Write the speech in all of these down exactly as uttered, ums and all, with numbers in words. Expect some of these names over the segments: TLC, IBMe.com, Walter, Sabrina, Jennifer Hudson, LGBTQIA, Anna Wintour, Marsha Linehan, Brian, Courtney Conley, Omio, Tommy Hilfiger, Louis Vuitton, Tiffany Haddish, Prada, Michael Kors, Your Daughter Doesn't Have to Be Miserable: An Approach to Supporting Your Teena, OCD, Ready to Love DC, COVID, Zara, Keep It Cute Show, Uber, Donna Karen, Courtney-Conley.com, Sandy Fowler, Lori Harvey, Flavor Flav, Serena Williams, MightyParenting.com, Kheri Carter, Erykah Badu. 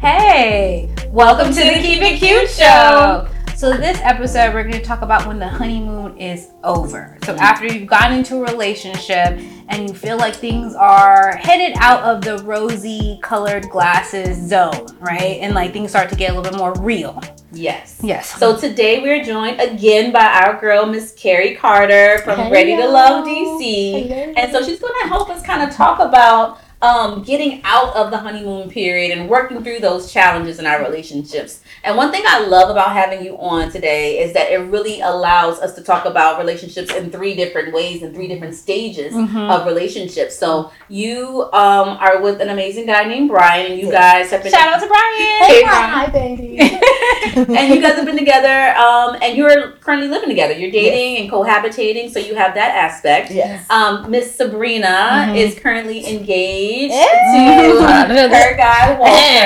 Hey, welcome to the Keep It Cute Show. So this episode, we're going to talk about when the honeymoon is over. So after you've gotten into a relationship and you feel like things are headed out of the rosy colored glasses zone, right? And like things start to get a little bit more real. Yes. Yes. So today we're joined again by our girl, Miss Kheri Carter from Hello. Ready to Love D C. Hello. And so she's going to help us kind of talk about Um, getting out of the honeymoon period and working through those challenges in our relationships. And one thing I love about having you on today is that it really allows us to talk about relationships in three different ways and three different stages mm-hmm. of relationships. So you um, are with an amazing guy named Brian, and you guys have been shout out to Brian. Hey, Brian. Hi, baby. And you guys have been together, um, and you're currently living together. You're dating yes. and cohabitating, so you have that aspect. Yes. Um, Miss Sabrina mm-hmm. is currently engaged. To her guy Walter.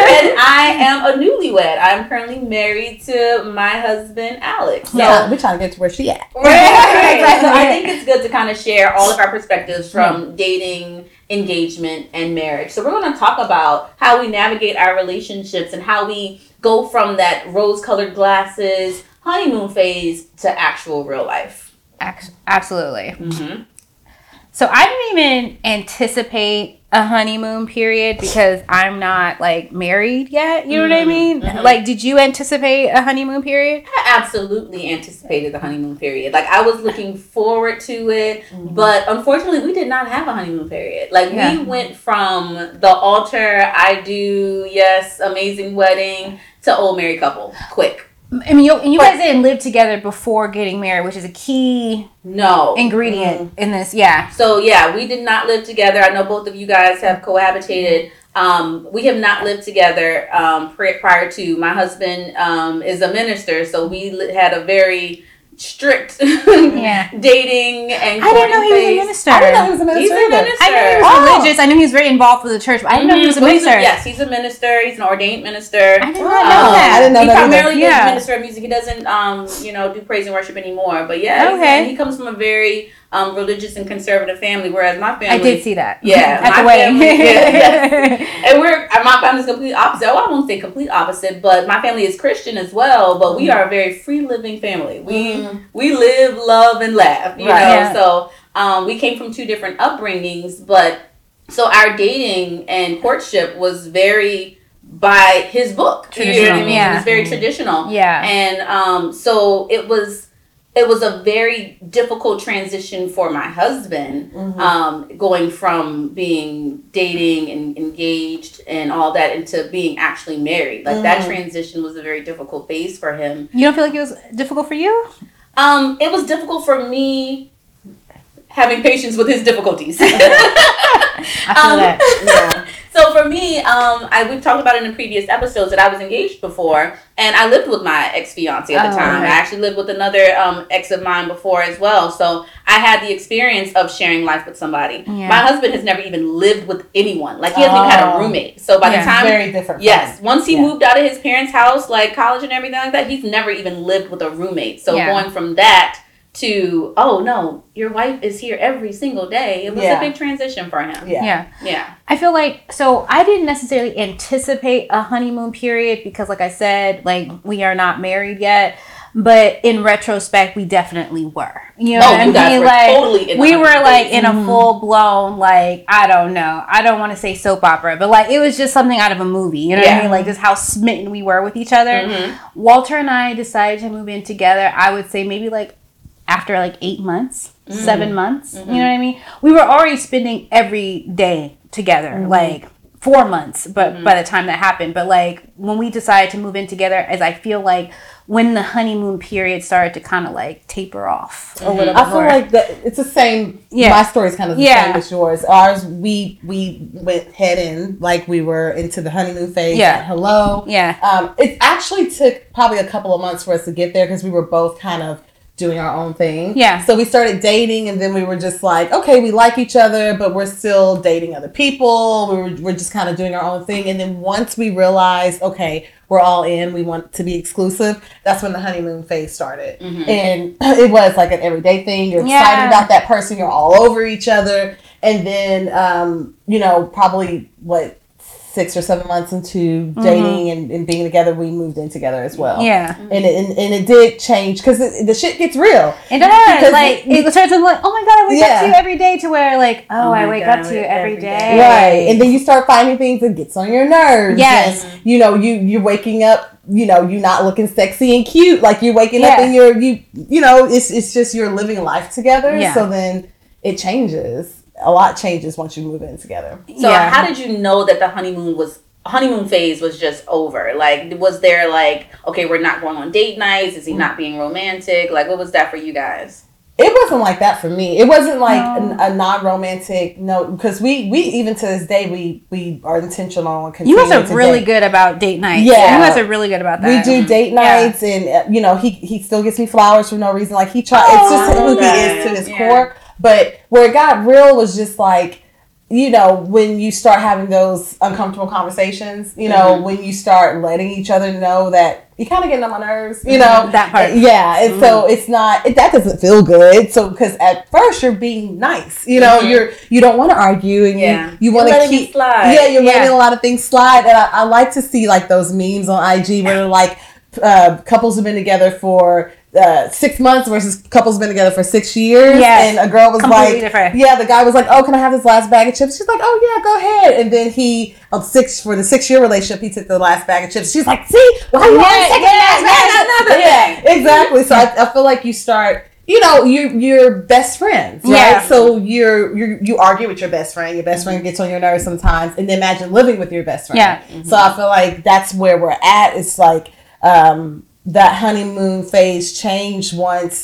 And I am a newlywed. I'm currently married to my husband Alex. So yeah, we're trying to get to where she at. Right, right, right. So I think it's good to kind of share all of our perspectives from dating, engagement, and marriage. So we're going to talk about how we navigate our relationships and how we go from that rose-colored glasses honeymoon phase to actual real life. Absolutely. Mm-hmm. So I didn't even anticipate a honeymoon period because I'm not like married yet. You know mm-hmm. what I mean? Mm-hmm. Like, did you anticipate a honeymoon period? I absolutely anticipated the honeymoon period. Like, I was looking forward to it, mm-hmm. but unfortunately, we did not have a honeymoon period. Like, yeah. we went from the altar, I do, yes, amazing wedding, to old married couple, quick. I mean, you, you guys didn't live together before getting married, which is a key no. ingredient mm. in this. Yeah. So, yeah, we did not live together. I know both of you guys have cohabitated. Um, we have not lived together um, prior to. My husband um, is a minister, so we had a very strict yeah. dating and I didn't know he phase. was a minister. I didn't know he was a minister. He's a minister. I knew he was oh. religious. I knew he was very involved with the church, but I didn't mm-hmm. know he was a well, minister. He's a, yes, he's a minister. He's an ordained minister. I did not um, know that. I didn't know he that. He primarily is a minister of music. He doesn't, um, you know, do praise and worship anymore. But yeah, okay. he comes from a very um, religious and conservative family, whereas my family. I did see that. Yeah. At the wedding. Yes. And we're, my family's completely opposite. Well, I won't say complete opposite, but my family is Christian as well, but we are a very free living family. We mm-hmm. We live, love, and laugh, you right. know, yeah. so um, we came from two different upbringings, but so our dating and courtship was very by his book, you know what I mean? Yeah. It was very traditional. Yeah. And um, so it was it was a very difficult transition for my husband, mm-hmm. um, going from being dating and engaged and all that into being actually married. Like mm-hmm. that transition was a very difficult phase for him. You don't feel like it was difficult for you? Um, it was difficult for me having patience with his difficulties. I feel um, that. Yeah. So for me, um, I we've talked about it in previous episodes that I was engaged before, and I lived with my ex-fiancé at the oh, time. Right. I actually lived with another um, ex of mine before as well. So I had the experience of sharing life with somebody. Yeah. My husband has never even lived with anyone. Like, he hasn't oh. even had a roommate. So by yeah, the time... very different. Yes. Time. Once he yeah. moved out of his parents' house, like college and everything like that, he's never even lived with a roommate. So yeah. going from that... to, oh no, your wife is here every single day. It was yeah. a big transition for him. Yeah. yeah. Yeah. I feel like, so I didn't necessarily anticipate a honeymoon period because, like I said, like we are not married yet. But in retrospect, we definitely were. You know oh, what I mean? Guys were like, totally in we were like in a full blown, like, I don't know. I don't want to say soap opera, but like it was just something out of a movie. You know yeah. what I mean? Like just how smitten we were with each other. Mm-hmm. Walter and I decided to move in together, I would say maybe like after like eight months, mm. seven months, mm-hmm. you know what I mean? We were already spending every day together, mm-hmm. like four months, but mm-hmm. by the time that happened. But like when we decided to move in together, as I feel like when the honeymoon period started to kind of like taper off mm-hmm. a little bit I more. feel like the, it's the same. Yeah. My story is kind of the yeah. same as yours. Ours, we we went head in, like we were into the honeymoon phase. Yeah. Hello. Yeah. Um, it actually took probably a couple of months for us to get there because we were both kind of doing our own thing. Yeah. So we started dating, and then we were just like, okay, we like each other, but we're still dating other people. We were, we're just kind of doing our own thing. And then once we realized, okay, we're all in, we want to be exclusive, that's when the honeymoon phase started. Mm-hmm. And it was like an everyday thing. You're yeah. excited about that person. You're all over each other. And then, um, you know, probably what, six or seven months into dating mm-hmm. and, and being together, we moved in together as well. Yeah. Mm-hmm. And, it, and and it did change because the shit gets real. It does. Like, it, it starts to like, oh my God, I wake yeah. up to you every day, to where like, oh, oh I wake God, up to you every day. day. Right. And then you start finding things that gets on your nerves. Yes. And, you know, you, you're waking up, you know, you're not looking sexy and cute. Like you're waking yeah. up and you're, you, you know, it's, it's just you're living life together. Yeah. So then it changes. A lot changes once you move in together. So yeah. how did you know that the honeymoon was honeymoon phase was just over? Like, was there like, okay, we're not going on date nights? Is he not being romantic? Like, what was that for you guys? It wasn't like that for me. It wasn't like no. a, a non-romantic no, because we, we even to this day we we are intentional and continue. You guys are really date. good about date nights. Yeah, you guys are really good about that. We do date nights, yeah. and you know he he still gets me flowers for no reason. Like he tries. Oh, it's just who that. he is to his yeah. core. But where it got real was just like, you know, when you start having those uncomfortable conversations, you know, mm-hmm. when you start letting each other know that you're kind of getting on my nerves, you know. That part. Yeah. And mm-hmm. so it's not, it, that doesn't feel good. So, because at first you're being nice, you know, mm-hmm. you're, you don't want to argue and yeah. you, you want to keep, slide. yeah, you're yeah. letting a lot of things slide. And I, I like to see like those memes on I G where they're like, uh, couples have been together for, Uh, six months versus couples been together for six years, yes. and a girl was Completely like, different. yeah, the guy was like, oh, can I have this last bag of chips? She's like, oh yeah, go ahead. And then he of six for the six year relationship, he took the last bag of chips. She's like, see, why you want second bag? Another bag. Yeah, exactly. So I, I feel like you start, you know, you're you're best friends, right? Yeah. So you're you you argue with your best friend. Your best mm-hmm. friend gets on your nerves sometimes, and then imagine living with your best friend. Yeah. Mm-hmm. So I feel like that's where we're at. It's like. um That honeymoon phase changed once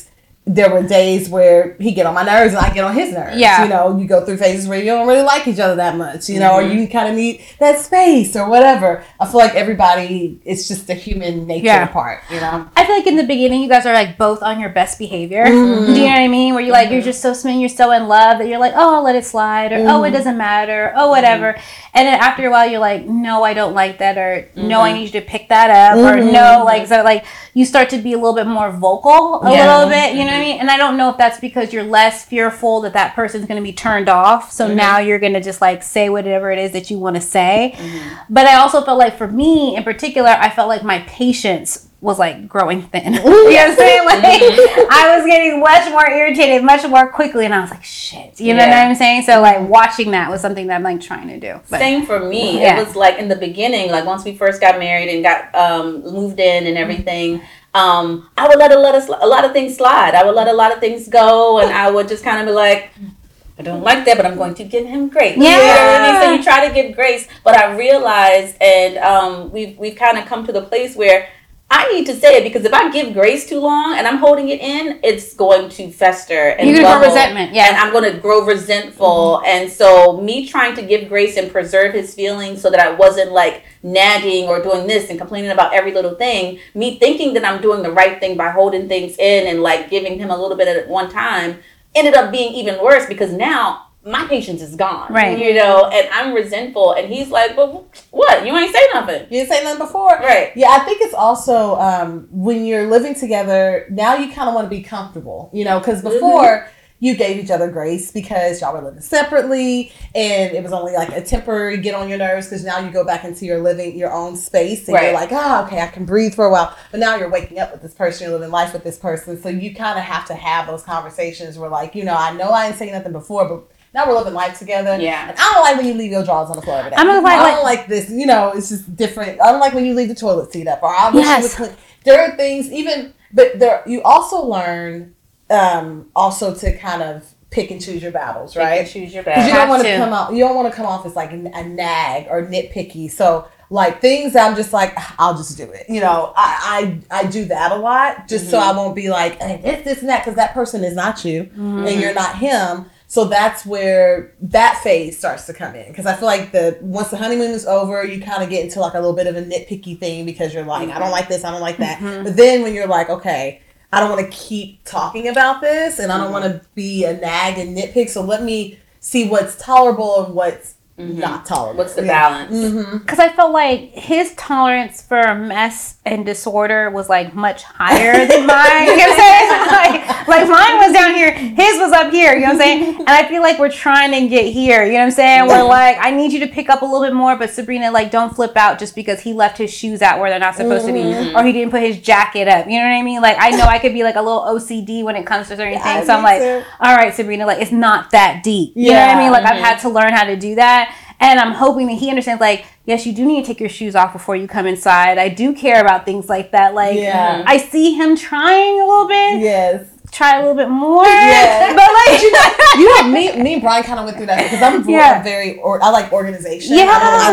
there were days where he get on my nerves and I get on his nerves. Yeah. You know, you go through phases where you don't really like each other that much, you know, mm-hmm. or you kind of need that space or whatever. I feel like everybody, it's just the human nature yeah. part, you know? I feel like in the beginning, you guys are like both on your best behavior. Mm-hmm. Do you know what I mean? Where you're like, mm-hmm. you're just so smitten, you're so in love that you're like, oh, I'll let it slide, or mm-hmm. oh, it doesn't matter, oh, whatever. Mm-hmm. And then after a while, you're like, no, I don't like that, or mm-hmm. no, I need you to pick that up, mm-hmm. or no, like, so like you start to be a little bit more vocal a yeah. little bit, you know? I mean? And I don't know if that's because you're less fearful that that person's going to be turned off. So mm-hmm. now you're going to just like say whatever it is that you want to say. Mm-hmm. But I also felt like for me in particular, I felt like my patience was like growing thin. You know what I'm saying? Like mm-hmm. I was getting much more irritated, much more quickly. And I was like, shit, you know yeah. what I'm saying? So like watching that was something that I'm like trying to do. But, same for me. Yeah. It was like in the beginning, like once we first got married and got um, moved in and everything, Um, I would let a lot of a lot of things slide. I would let a lot of things go, and I would just kind of be like, I don't like that, but I'm going to give him grace. Yeah. You know what I mean? So you try to give grace, but I realized, and um, we've we've kind of come to the place where I need to say it, because if I give grace too long and I'm holding it in, it's going to fester and you're gonna grow resentment. Yeah, and I'm going to grow resentful. Mm-hmm. And so me trying to give grace and preserve his feelings so that I wasn't like nagging or doing this and complaining about every little thing, me thinking that I'm doing the right thing by holding things in and like giving him a little bit at one time, ended up being even worse, because now my patience is gone, right? You know, and I'm resentful, and he's like, "Well, what? You ain't say nothing. You didn't say nothing before, right?" Yeah, I think it's also um, when you're living together now, you kind of want to be comfortable, you know, because before you gave each other grace because y'all were living separately, and it was only like a temporary get on your nerves. Because now you go back into your living your own space, and right. you're like, "Oh, okay, I can breathe for a while." But now you're waking up with this person, you're living life with this person, so you kind of have to have those conversations where, like, you know, I know I didn't say nothing before, but now we're living life together. Yeah. And I don't like when you leave your drawers on the floor every day. I don't like, I don't like this. You know, it's just different. I don't like when you leave the toilet seat up. Or I wish yes. you would clean. There are things even, but there you also learn um, also to kind of pick and choose your battles, right? Pick and choose your battles. Because you don't want to come off. You don't want to come off as like a nag or nitpicky. So like things that I'm just like, I'll just do it. You know, I I, I do that a lot just mm-hmm. so I won't be like hey, this this and that, because that person is not you mm-hmm. and you're not him. So that's where that phase starts to come in. Because I feel like the once the honeymoon is over, you kind of get into like a little bit of a nitpicky thing because you're like, mm-hmm. I don't like this, I don't like that. Mm-hmm. But then when you're like, okay, I don't want to keep talking about this, and I don't want to be a nag and nitpick. So let me see what's tolerable and what's mm-hmm. not tolerable. What's the balance? Because mm-hmm. I felt like his tolerance for mess and disorder was like much higher than mine. You know what I'm saying? Like, like mine was down here, his was up here. You know what I'm saying? And I feel like we're trying to get here. You know what I'm saying? We're like, I need you to pick up a little bit more, but Sabrina, like, don't flip out just because he left his shoes out where they're not supposed mm-hmm. to be, or he didn't put his jacket up. You know what I mean? Like, I know I could be like a little O C D when it comes to certain yeah, things. So I'm like, so. all right, Sabrina, like, it's not that deep. You yeah. know what I mean? Like, mm-hmm. I've had to learn how to do that. And I'm hoping that he understands, like, yes, you do need to take your shoes off before you come inside. I do care about things like that. Like, yeah. I see him trying a little bit. Yes. Try a little bit more. Yes. But, like, you know, you know me, me and Brian kind of went through that because I'm yeah. very, or, I like organization. Yeah. I, I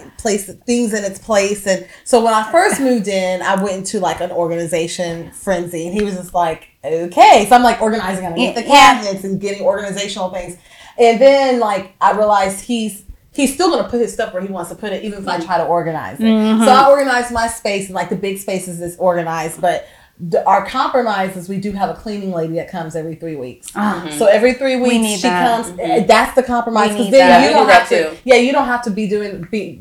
like place things in its place. And so when I first moved in, I went into, like, an organization frenzy. And he was just like, okay. So I'm, like, organizing underneath the cabinets and getting organizational things. And then, like, I realized he's, he's still going to put his stuff where he wants to put it, even if I try to organize it. Mm-hmm. So I organize my space, and like the big spaces is organized, but the, our compromise is we do have a cleaning lady that comes every three weeks. Mm-hmm. So every three weeks she that. comes. Mm-hmm. That's the compromise. Because then that. you don't have to. Too. Yeah, you don't have to be doing be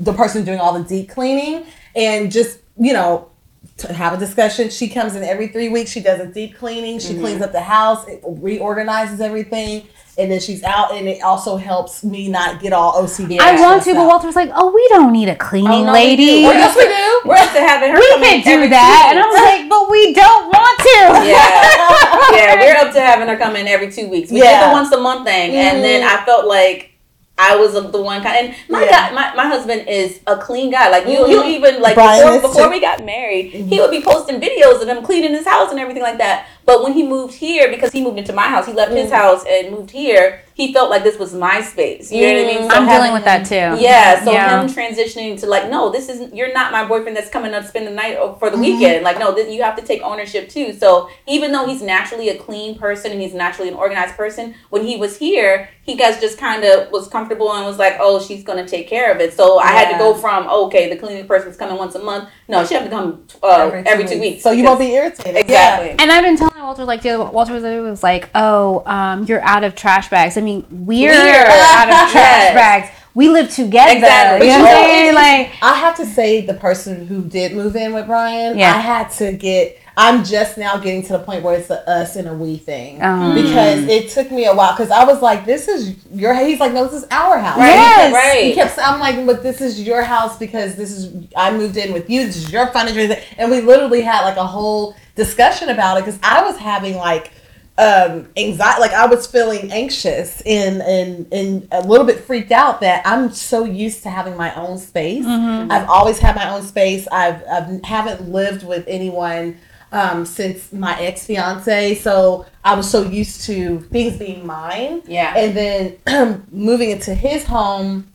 the person doing all the deep cleaning, and just you know. to have a discussion. She comes in every three weeks. She does a deep cleaning. She mm-hmm. cleans up the house. It reorganizes everything. And then she's out. And it also helps me not get all O C D. I want to, but Walter was like, oh, we don't need a cleaning oh, no, lady. We well, yes, we do. We're up to having her we come in every We can do that. And I was like, but we don't want to. Yeah. Yeah, we're up to having her come in every two weeks. We yeah. did the once a month thing. Mm-hmm. And then I felt like I was the one kind, and my yeah. guy, my, my husband is a clean guy. Like you, you even like before, before we got married, mm-hmm. he would be posting videos of him cleaning his house and everything like that. But when he moved here, because he moved into my house, he left mm-hmm. his house and moved here. He felt like this was my space. You know what I mean? So I'm having, dealing with that too. Yeah. So yeah. him transitioning to like, no, this isn't. You're not my boyfriend that's coming up to spend the night for the mm-hmm. weekend. Like, no, this, you have to take ownership too. So even though he's naturally a clean person and he's naturally an organized person, when he was here, he guys just kind of was comfortable and was like, oh, she's gonna take care of it. So yeah. I had to go from oh, okay, the cleaning person's coming once a month. No, she has to come uh, every, two, every two weeks. weeks. So you won't be irritated. Exactly. Yeah. And I've been telling. Walter like the Walter was like, oh, um, you're out of trash bags. I mean, we're, we're out of trash yes. bags. We live together. Exactly. You know what I'm saying? Like, I have to say, the person who did move in with Brian, yeah. I had to get. I'm just now getting to the point where it's the us and a we thing um. because it took me a while because I was like, this is your. He's like, no, this is our house. Right. Yes. Right. He kept. I'm like, but this is your house because this is. I moved in with you. This is your furniture, and we literally had like a whole discussion about it because I was having like um anxiety, like I was feeling anxious and and and a little bit freaked out that I'm so used to having my own space. Mm-hmm. I've always had my own space. I've I haven't lived with anyone um since my ex-fiance, so I was so used to things being mine. Yeah. And then moving into his home,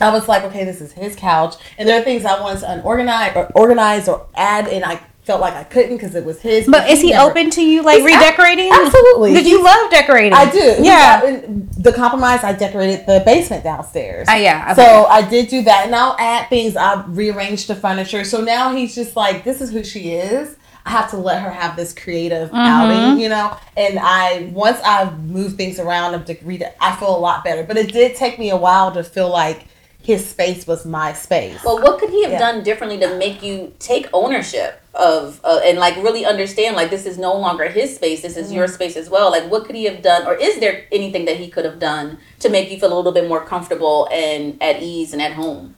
I was like, okay, this is his couch, and there are things I wanted to unorganize or organize or add, and I felt like I couldn't because it was his. But, but is he never, open to you like redecorating? A, absolutely. Did you love decorating? I do. Yeah. yeah. The compromise, I decorated the basement downstairs. Uh, yeah. Okay. So I did do that, and I'll add things. I rearranged the furniture. So now he's just like, this is who she is. I have to let her have this creative mm-hmm. outing, you know. And I once I've moved things around, I'm de- re- I feel a lot better. But it did take me a while to feel like his space was my space. Well, what could he have yeah. done differently to make you take ownership of uh, and like really understand like this is no longer his space, this is mm-hmm. your space as well? Like, what could he have done, or is there anything that he could have done to make you feel a little bit more comfortable and at ease and at home?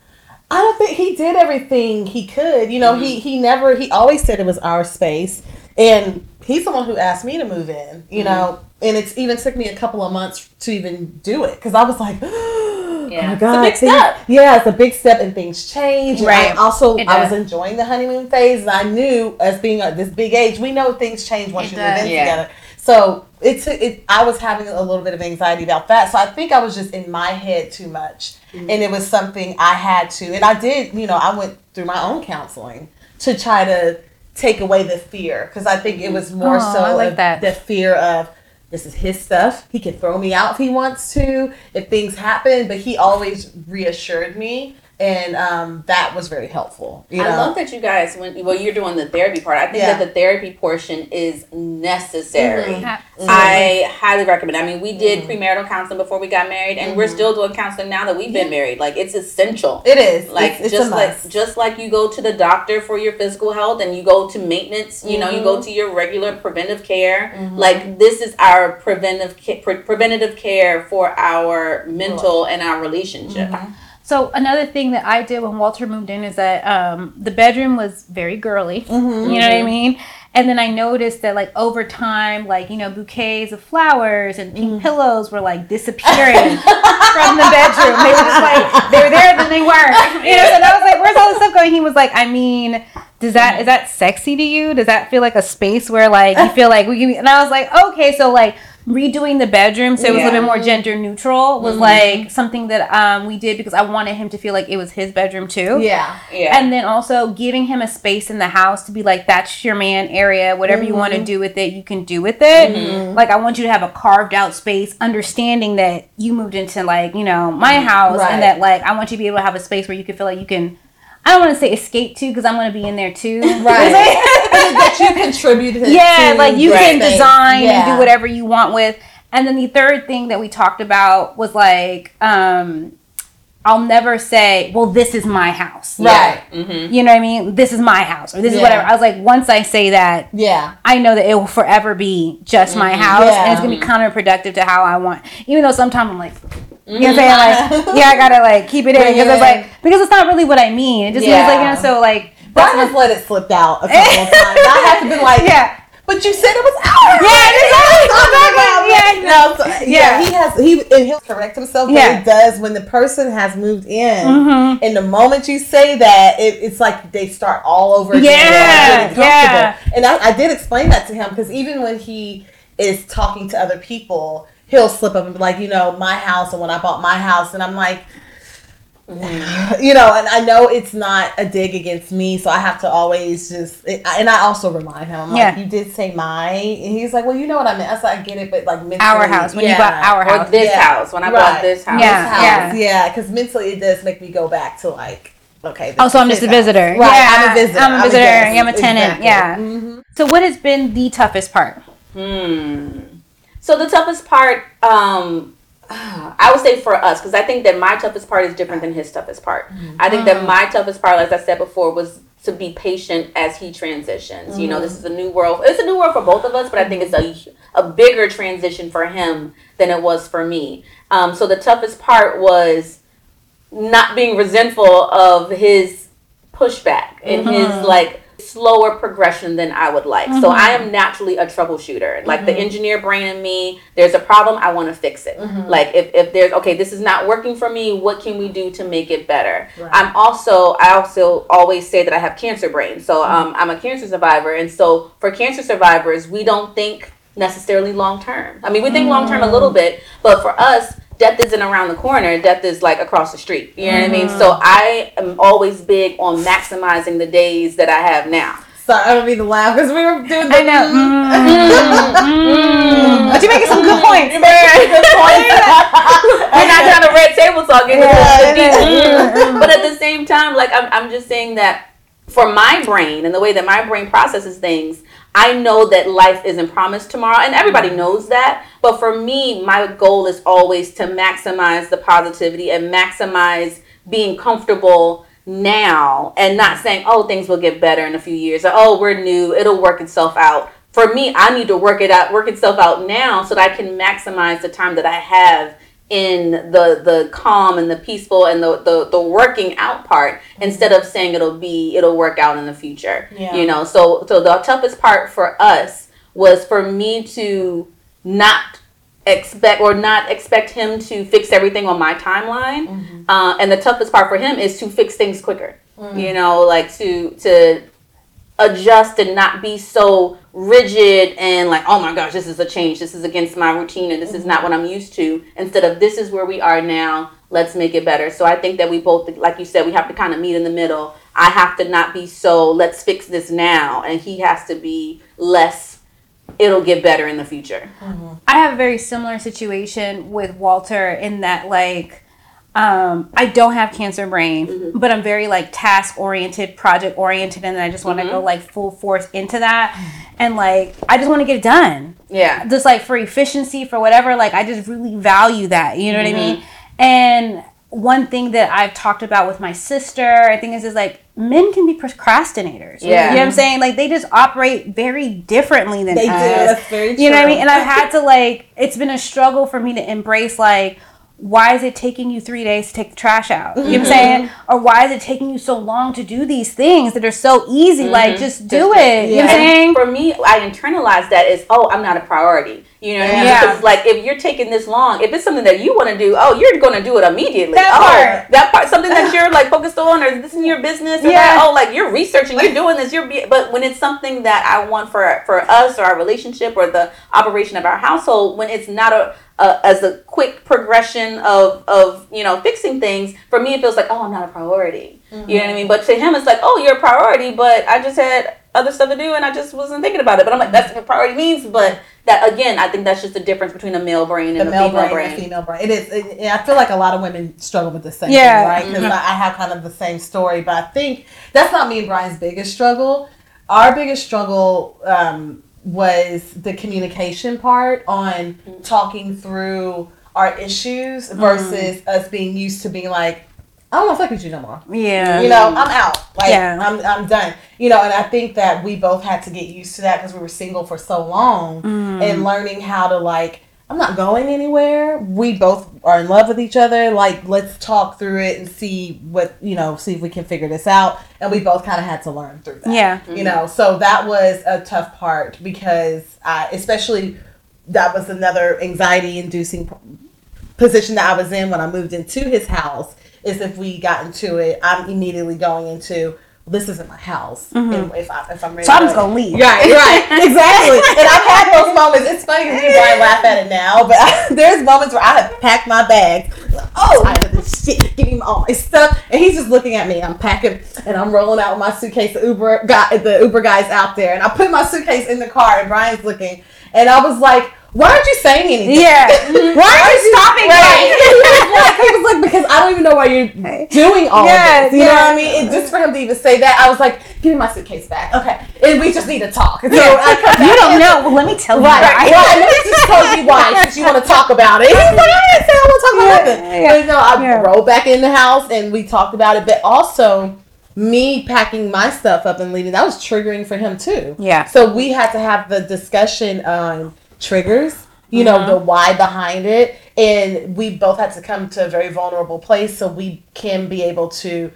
I don't think he did everything he could. You know, mm-hmm. he he never he always said it was our space, and he's the one who asked me to move in, you mm-hmm. know, and it's even took me a couple of months to even do it because I was like yeah. oh my God, it's a big step. Yeah, it's a big step, and things change. Right. And I also, I was enjoying the honeymoon phase, and I knew, as being at this big age, we know things change once it you does. live in yeah. together. So it took. It, I was having a little bit of anxiety about that. So I think I was just in my head too much, mm-hmm. and it was something I had to. And I did. You know, I went through my own counseling to try to take away the fear, because I think it was more oh, so I like that. the fear of. This is his stuff. He can throw me out if he wants to, if things happen. But he always reassured me And um, that was very helpful. You know? I love that you guys, when well, you're doing the therapy part. I think yeah. that the therapy portion is necessary. Mm-hmm. Mm-hmm. I highly recommend it. I mean, we did mm-hmm. premarital counseling before we got married, and mm-hmm. we're still doing counseling now that we've been yeah. married. Like, it's essential. It is. Like, it's, it's just like just like you go to the doctor for your physical health, and you go to maintenance. You mm-hmm. know, you go to your regular preventive care. Mm-hmm. Like, this is our preventive ca- pre- preventative care for our mental and our relationship. Mm-hmm. So another thing that I did when Walter moved in is that um, the bedroom was very girly, mm-hmm, you know mm-hmm. what I mean? And then I noticed that, like, over time, like, you know, bouquets of flowers and pink mm. pillows were, like, disappearing from the bedroom. They were just, like, they were there, then they weren't. You know, so I was like, where's all this stuff going? He was like, I mean, does that, is that sexy to you? Does that feel like a space where, like, you feel like we can, and I was like, okay, so, like, redoing the bedroom so it was yeah. a little bit more gender neutral was mm-hmm. like something that um we did because I wanted him to feel like it was his bedroom too. Yeah, yeah. And then also giving him a space in the house to be like, that's your man area, whatever mm-hmm. you want to do with it, you can do with it. Mm-hmm. Like, I want you to have a carved out space, understanding that you moved into, like, you know, my house, right. and that, like, I want you to be able to have a space where you can feel like you can, I don't want to say escape too, because I'm going to be in there too. Right. That you contributed to. Yeah, like, you right. can design yeah. and do whatever you want with. And then the third thing that we talked about was, like, um, I'll never say, well, this is my house. Right. Yeah. Mm-hmm. You know what I mean? This is my house, or this yeah. is whatever. I was like, once I say that, yeah, I know that it will forever be just mm-hmm. my house. Yeah. And it's going to be counterproductive to how I want. Even though sometimes I'm like... You know what I'm saying? Like, yeah, I gotta, like, keep it in, because yeah. it's like, because it's not really what I mean. It just yeah. means, like, you know, so, like, Brian has let it slip out a couple of times. I have to be like, yeah, but you said it was out. Yeah, it was out. Yeah, yeah. He has he and he'll correct himself, but yeah. it does when the person has moved in. Mm-hmm. And the moment you say that, it, it's like they start all over again. Yeah, yeah. And I, I did explain that to him, because even when he is talking to other people, he'll slip up and be like, you know, my house, and when I bought my house, and I'm like, mm. you know, and I know it's not a dig against me, so I have to always just, it, and I also remind him, I'm yeah. like, you did say my, and he's like, well, you know what I meant. I said, I get it, but, like, mentally. Our house, when yeah. you bought our house. Or this yeah. house, when I right. bought this house. Yeah, because yeah. yeah, mentally it does make me go back to, like, okay. Oh, so I'm just a visitor. Right, yeah. I'm a visitor. I'm a visitor, I'm a, I'm a tenant, exactly. yeah. Mm-hmm. So what has been the toughest part? Hmm. So the toughest part, um, I would say for us, because I think that my toughest part is different than his toughest part. Mm-hmm. I think that my toughest part, as I said before, was to be patient as he transitions. Mm-hmm. You know, this is a new world. It's a new world for both of us, but I think it's a, a bigger transition for him than it was for me. Um, so the toughest part was not being resentful of his pushback and mm-hmm. his, like, slower progression than I would like. Mm-hmm. So I am naturally a troubleshooter. Like, mm-hmm. the engineer brain in me, there's a problem, I want to fix it. Mm-hmm. Like, if, if there's, okay, this is not working for me, what can we do to make it better? Right. I'm also, I also always say that I have cancer brain. So mm-hmm. um, I'm a cancer survivor. And so for cancer survivors, we don't think necessarily long term. I mean, we think mm-hmm. long term a little bit, but for us, death isn't around the corner. Death is, like, across the street. You know mm-hmm. what I mean? So I am always big on maximizing the days that I have now. So I don't mean to laugh because we were doing the... I know. Mm-hmm. Mm-hmm. But you're making some good points. You're making some good points. We're not trying to red table talking. Yeah, but at the same time, like, I'm, I'm just saying that for my brain and the way that my brain processes things, I know that life isn't promised tomorrow, and everybody knows that. But for me, my goal is always to maximize the positivity and maximize being comfortable now, and not saying, oh, things will get better in a few years, or, oh, we're new, it'll work itself out. For me, I need to work it out, work itself out now so that I can maximize the time that I have in the the calm and the peaceful and the, the the working out part, instead of saying it'll be it'll work out in the future. Yeah. You know, so so the toughest part for us was for me to not expect or not expect him to fix everything on my timeline. Mm-hmm. Uh, and the toughest part for him is to fix things quicker. Mm-hmm. You know, like to to adjust and not be so rigid and like, oh my gosh, this is a change, this is against my routine, and this is not what I'm used to, instead of this is where we are now, let's make it better. So I think that we both, like you said, we have to kind of meet in the middle. I have to not be so let's fix this now, and he has to be less it'll get better in the future. Mm-hmm. I have a very similar situation with Walter in that, like, Um, I don't have cancer brain, mm-hmm. but I'm very like task oriented, project oriented, and I just want to mm-hmm. go like full force into that. And like, I just want to get it done. Yeah. Just like for efficiency, for whatever, like I just really value that. You know mm-hmm. what I mean? And one thing that I've talked about with my sister, I think is, is like, men can be procrastinators. Yeah. You know what I'm saying? Like, they just operate very differently than they us. They do. That's very true. You know what I mean? And I've had to like, it's been a struggle for me to embrace like, why is it taking you three days to take the trash out? You know what I'm saying? Or why is it taking you so long to do these things that are so easy? Mm-hmm. Like, just do just, it. Yeah. You know what I'm saying? For me, I internalized that as, oh, I'm not a priority. You know what I mean? Yeah. Because, like, if you're taking this long, if it's something that you want to do, oh, you're going to do it immediately. That oh, part. That part, something that you're, like, focused on, or this in your business, or yeah. that, oh, like, you're researching, you're doing this, you're, be- but when it's something that I want for, for us or our relationship or the operation of our household, when it's not a, a as a quick progression of, of, you know, fixing things, for me, it feels like, oh, I'm not a priority. Mm-hmm. You know what I mean? But to him, it's like, oh, you're a priority, but I just had other stuff to do and I just wasn't thinking about it. But I'm like, that's what priority means. But that, again, I think that's just the difference between a male brain and the a male female brain, brain. The female brain. It is. It, I feel like a lot of women struggle with the same yeah. thing, right? Because mm-hmm. I, I have kind of the same story. But I think that's not me and Brian's biggest struggle. Our biggest struggle um, was the communication part on mm-hmm. talking through our issues versus mm-hmm. us being used to being like, I don't want to fuck with you no more. Yeah. You know, I'm out. Like, yeah. I'm I'm done. You know, and I think that we both had to get used to that because we were single for so long mm. and learning how to, like, I'm not going anywhere. We both are in love with each other. Like, let's talk through it and see what, you know, see if we can figure this out. And we both kind of had to learn through that. Yeah. Mm-hmm. You know, so that was a tough part because I, especially that was another anxiety-inducing position that I was in when I moved into his house. Is if we got into it, I'm immediately going into, this isn't my house. Mm-hmm. And if, I, if I'm ready, so I'm just going to leave. Right, right. Exactly. And I've had those moments. It's funny because you probably laugh at it now, but I, there's moments where I have packed my bag. Oh, I'm tired of this shit. Give me all my stuff. And he's just looking at me. I'm packing and I'm rolling out with my suitcase. The Uber, guy, the Uber guy's out there. And I put my suitcase in the car and Brian's looking. And I was like, why aren't you saying anything? Yeah. Why aren't you stopping me? Right. He was like, because I don't even know why you're doing all yeah, this. You yeah. know what I mean? It, just for him to even say that, I was like, give me my suitcase back. Okay. And we just need to talk. So I come back. You don't know. Well, let me tell you right. why. Well, let me just tell you why, since you want to talk about it. He's like, I didn't say I want to talk about yeah, nothing. Yeah. But no, I yeah. rolled back in the house and we talked about it. But also, me packing my stuff up and leaving, that was triggering for him too. Yeah. So we had to have the discussion on triggers, you know, mm-hmm. the why behind it. And we both had to come to a very vulnerable place so we can be able to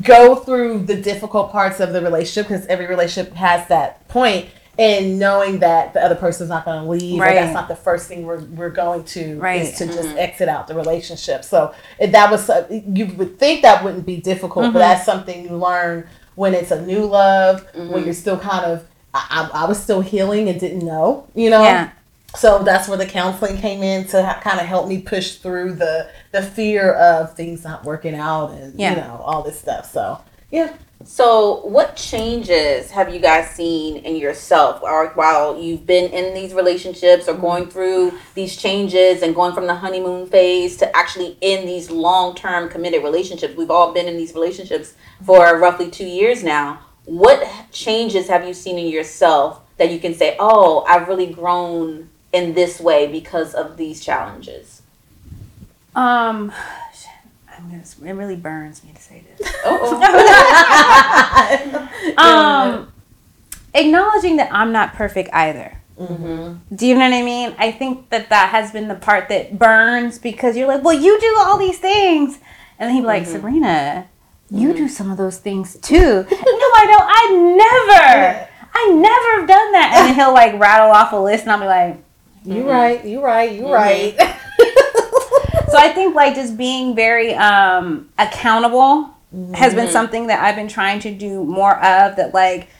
go through the difficult parts of the relationship, because every relationship has that point, and knowing that the other person's not going to leave, right. or that's not the first thing we're we're going to, right. is to mm-hmm. just exit out the relationship. So that was, uh, you would think that wouldn't be difficult, mm-hmm. but that's something you learn when it's a new love, mm-hmm. when you're still kind of, I, I was still healing and didn't know, you know? Yeah. So that's where the counseling came in to ha- kind of help me push through the, the fear of things not working out and, yeah. you know, all this stuff. So, yeah. So what changes have you guys seen in yourself or while you've been in these relationships or going through these changes and going from the honeymoon phase to actually in these long-term committed relationships? We've all been in these relationships for roughly two years now. What changes have you seen in yourself that you can say, oh, I've really grown in this way because of these challenges? Um, I'm gonna, it really burns me to say this. Oh. um, acknowledging that I'm not perfect either. Mm-hmm. Do you know what I mean? I think that that has been the part that burns, because you're like, well, you do all these things. And then he'd be like, mm-hmm. Sabrina, you do some of those things too. No, I don't. I never. I never have done that. And then he'll like rattle off a list and I'll be like, mm-hmm. you right, you right, you mm-hmm. right. So I think like just being very um, accountable mm-hmm. has been something that I've been trying to do more of, that like,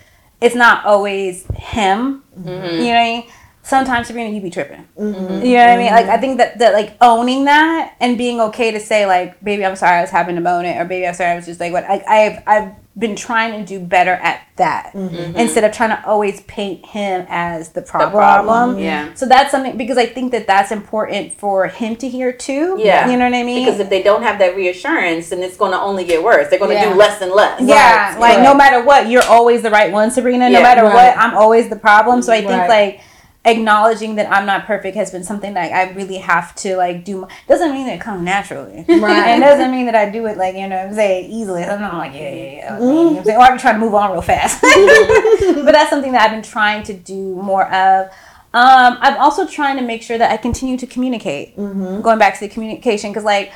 it's not always him. Mm-hmm. You know what I mean? sometimes, Sabrina, you be tripping. Mm-hmm. You know what mm-hmm. I mean? Like, I think that, that, like, owning that and being okay to say, like, baby, I'm sorry I was having a moment, or baby, I'm sorry I was just like, what? I, I've I've been trying to do better at that mm-hmm. instead of trying to always paint him as the problem. The problem. Yeah. So that's something, because I think that that's important for him to hear, too. Yeah. You know what I mean? Because if they don't have that reassurance, then it's going to only get worse. They're going to yeah. do less and less. Yeah. Right. Like, right. no matter what, you're always the right one, Sabrina. Yeah. No matter right. what, I'm always the problem. So I think, right. like, acknowledging that I'm not perfect has been something that I really have to like do. Doesn't mean that it comes naturally. Right. It doesn't mean that I do it like, you know what I'm saying, easily. I'm not like, yeah, yeah, yeah. Okay. You know what I'm saying? Or I'm trying to move on real fast. But that's something that I've been trying to do more of. Um, I'm also trying to make sure that I continue to communicate. Mm-hmm. Going back to the communication, because like,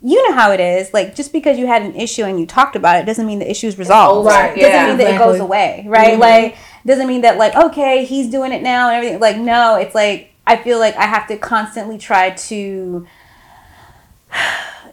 you know how it is. Like, just because you had an issue and you talked about it doesn't mean the issue is resolved. Right. Doesn't yeah, mean that exactly. it goes away, right? Mm-hmm. Like, doesn't mean that, like, okay, he's doing it now and everything. Like, no, it's like, I feel like I have to constantly try to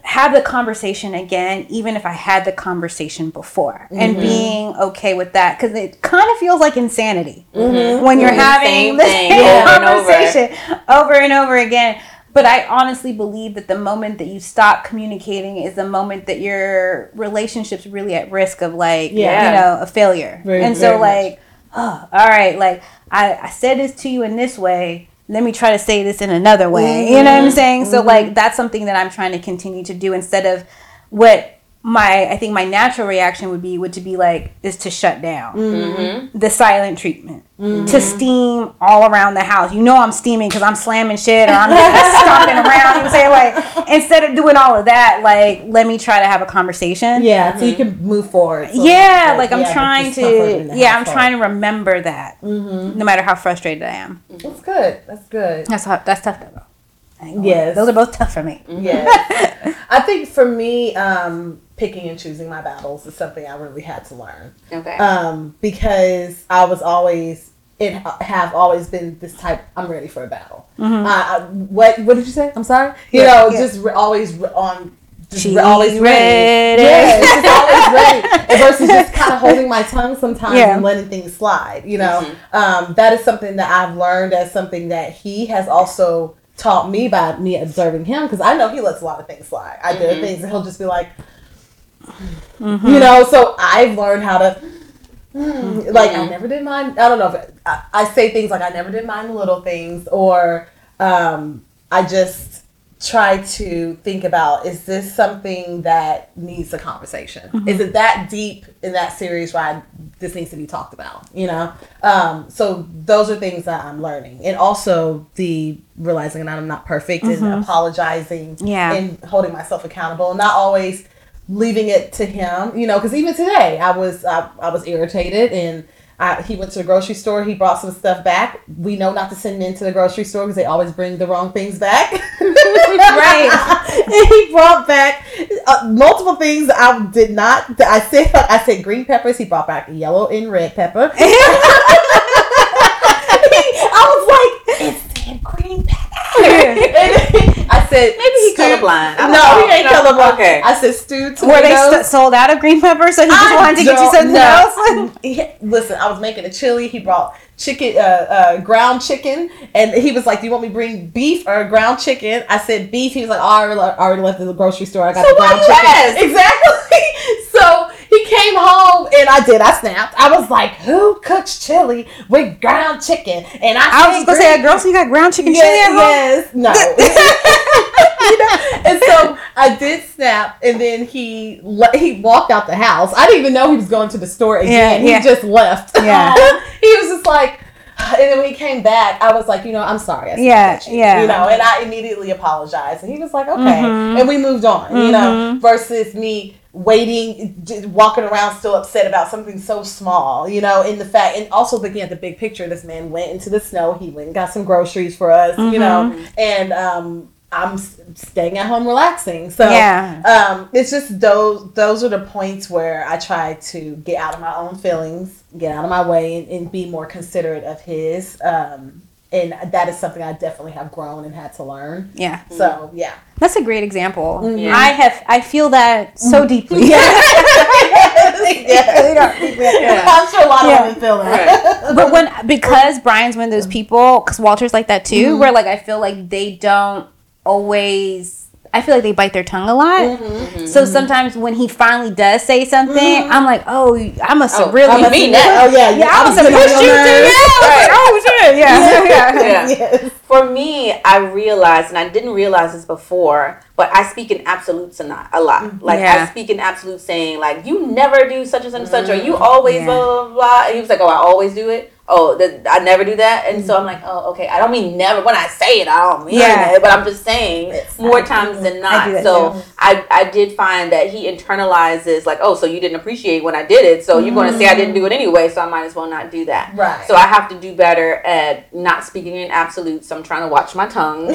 have the conversation again, even if I had the conversation before. Mm-hmm. And being okay with that. Because it kind of feels like insanity mm-hmm. when you're mm-hmm. having the same, the same yeah, conversation and over. over and over again. But I honestly believe that the moment that you stop communicating is the moment that your relationship's really at risk of, like, yeah. you know, a failure. Very, and so, like, oh, all right, like, I, I said this to you in this way. Let me try to say this in another way. Mm-hmm. You know what I'm saying? Mm-hmm. So, like, that's something that I'm trying to continue to do instead of what my, I think my natural reaction would be, would to be, like, is to shut down. Mm-hmm. The silent treatment. Mm-hmm. To steam all around the house. You know I'm steaming because I'm slamming shit or I'm just stomping around. You know, saying, like, instead of doing all of that, like, let me try to have a conversation. Yeah, mm-hmm. so you can move forward. So yeah, like, like yeah, I'm trying to. Yeah, I'm trying to remember that. Mm-hmm. No matter how frustrated I am. That's good. That's good. That's how, that's tough though. Yes, those are both tough for me. Mm-hmm. Yes, I think for me, um, picking and choosing my battles is something I really had to learn. Okay, um, because I was always. It have always been this type. I'm ready for a battle. Mm-hmm. Uh, what What did you say? I'm sorry. You yeah, know, yeah. just re- always re- on. Just re- always ready. ready. Yeah, just always ready. Versus just kind of holding my tongue sometimes yeah. and letting things slide. You know, mm-hmm. um, that is something that I've learned as something that he has also taught me by me observing him, because I know he lets a lot of things slide. I mm-hmm. do things and he'll just be like, mm-hmm. you know. So I've learned how to. Mm, like yeah. I never did mind. I don't know if it, I, I say things like I never did mind the little things, or um, I just try to think about, is this something that needs a conversation? Mm-hmm. Is it that deep in that series where I, this needs to be talked about? You know, um, so those are things that I'm learning, and also the realizing that I'm not perfect mm-hmm. and apologizing yeah. and holding myself accountable, not always. Leaving it to him, you know, because even today I was I, I was irritated, and I, he went to the grocery store. He brought some stuff back. We know not to send men to the grocery store because they always bring the wrong things back. Right. And he brought back uh, multiple things I did not. I said I said green peppers. He brought back yellow and red pepper. he, I was like, it's damn green pepper. I said, maybe he's colorblind. I'm no, like, oh, he ain't no. colorblind. Okay. I said, stewed tomatoes. Were they st- sold out of green pepper, so he just I wanted to get you something no. else? Listen, I was making a chili. He brought chicken, uh, uh, ground chicken, and he was like, "Do you want me to bring beef or ground chicken?" I said, "Beef." He was like, oh, "I already, already left the grocery store. I got so the ground chicken." Asked? Exactly. So he came home, and I did. I snapped. I was like, "Who cooks chili with ground chicken?" And I, I was gonna green. say, "Girl, so you got ground chicken yes, chili at home?" Yes, no. You know? And so I did snap, and then he le- he walked out the house. I didn't even know he was going to the store again. Yeah, yeah. He just left. Yeah. He was just like, and then when he came back, I was like, you know, I'm sorry. I yeah, you. yeah. You know, and I immediately apologized, and he was like, okay, mm-hmm. and we moved on. Mm-hmm. You know, versus me waiting, walking around still upset about something so small. You know, in the fact, and also looking at the big picture, this man went into the snow. He went and got some groceries for us. Mm-hmm. You know, and um. I'm staying at home relaxing. So yeah. um, it's just those those are the points where I try to get out of my own feelings, get out of my way, and, and be more considerate of his um, And that is something I definitely have grown and had to learn. Yeah. So, yeah. That's a great example. Mm-hmm. Yeah. I have, I feel that so deeply. I'm sure a lot yeah. of women feel that. Right. But when, because Brian's one of those people, because Walter's like that too, mm-hmm. where like I feel like they don't always, I feel like they bite their tongue a lot. Mm-hmm, mm-hmm, so mm-hmm. sometimes when he finally does say something, mm-hmm. I'm like, oh, I must have oh, really I mean that. Oh, yeah. Yeah, I must have pushed you to that. Oh, shit. Yeah. yeah. yeah. yeah. Yes. For me, I realized, and I didn't realize this before, but I speak in absolutes a lot. Like, yeah. I speak in absolutes saying, like, you never do such and such and mm-hmm. such, or you always yeah. blah, blah, blah. And he was like, oh, I always do it. Oh, th- I never do that. And mm-hmm. so I'm like, oh, okay. I don't mean never. When I say it, I don't mean yeah. it. But I'm just saying it's more I times do. than not. I so too. I I did find that he internalizes, like, oh, so you didn't appreciate when I did it. So mm-hmm. you're going to say I didn't do it anyway. So I might as well not do that. Right. So I have to do better at not speaking in absolutes. I'm trying to watch my tongue.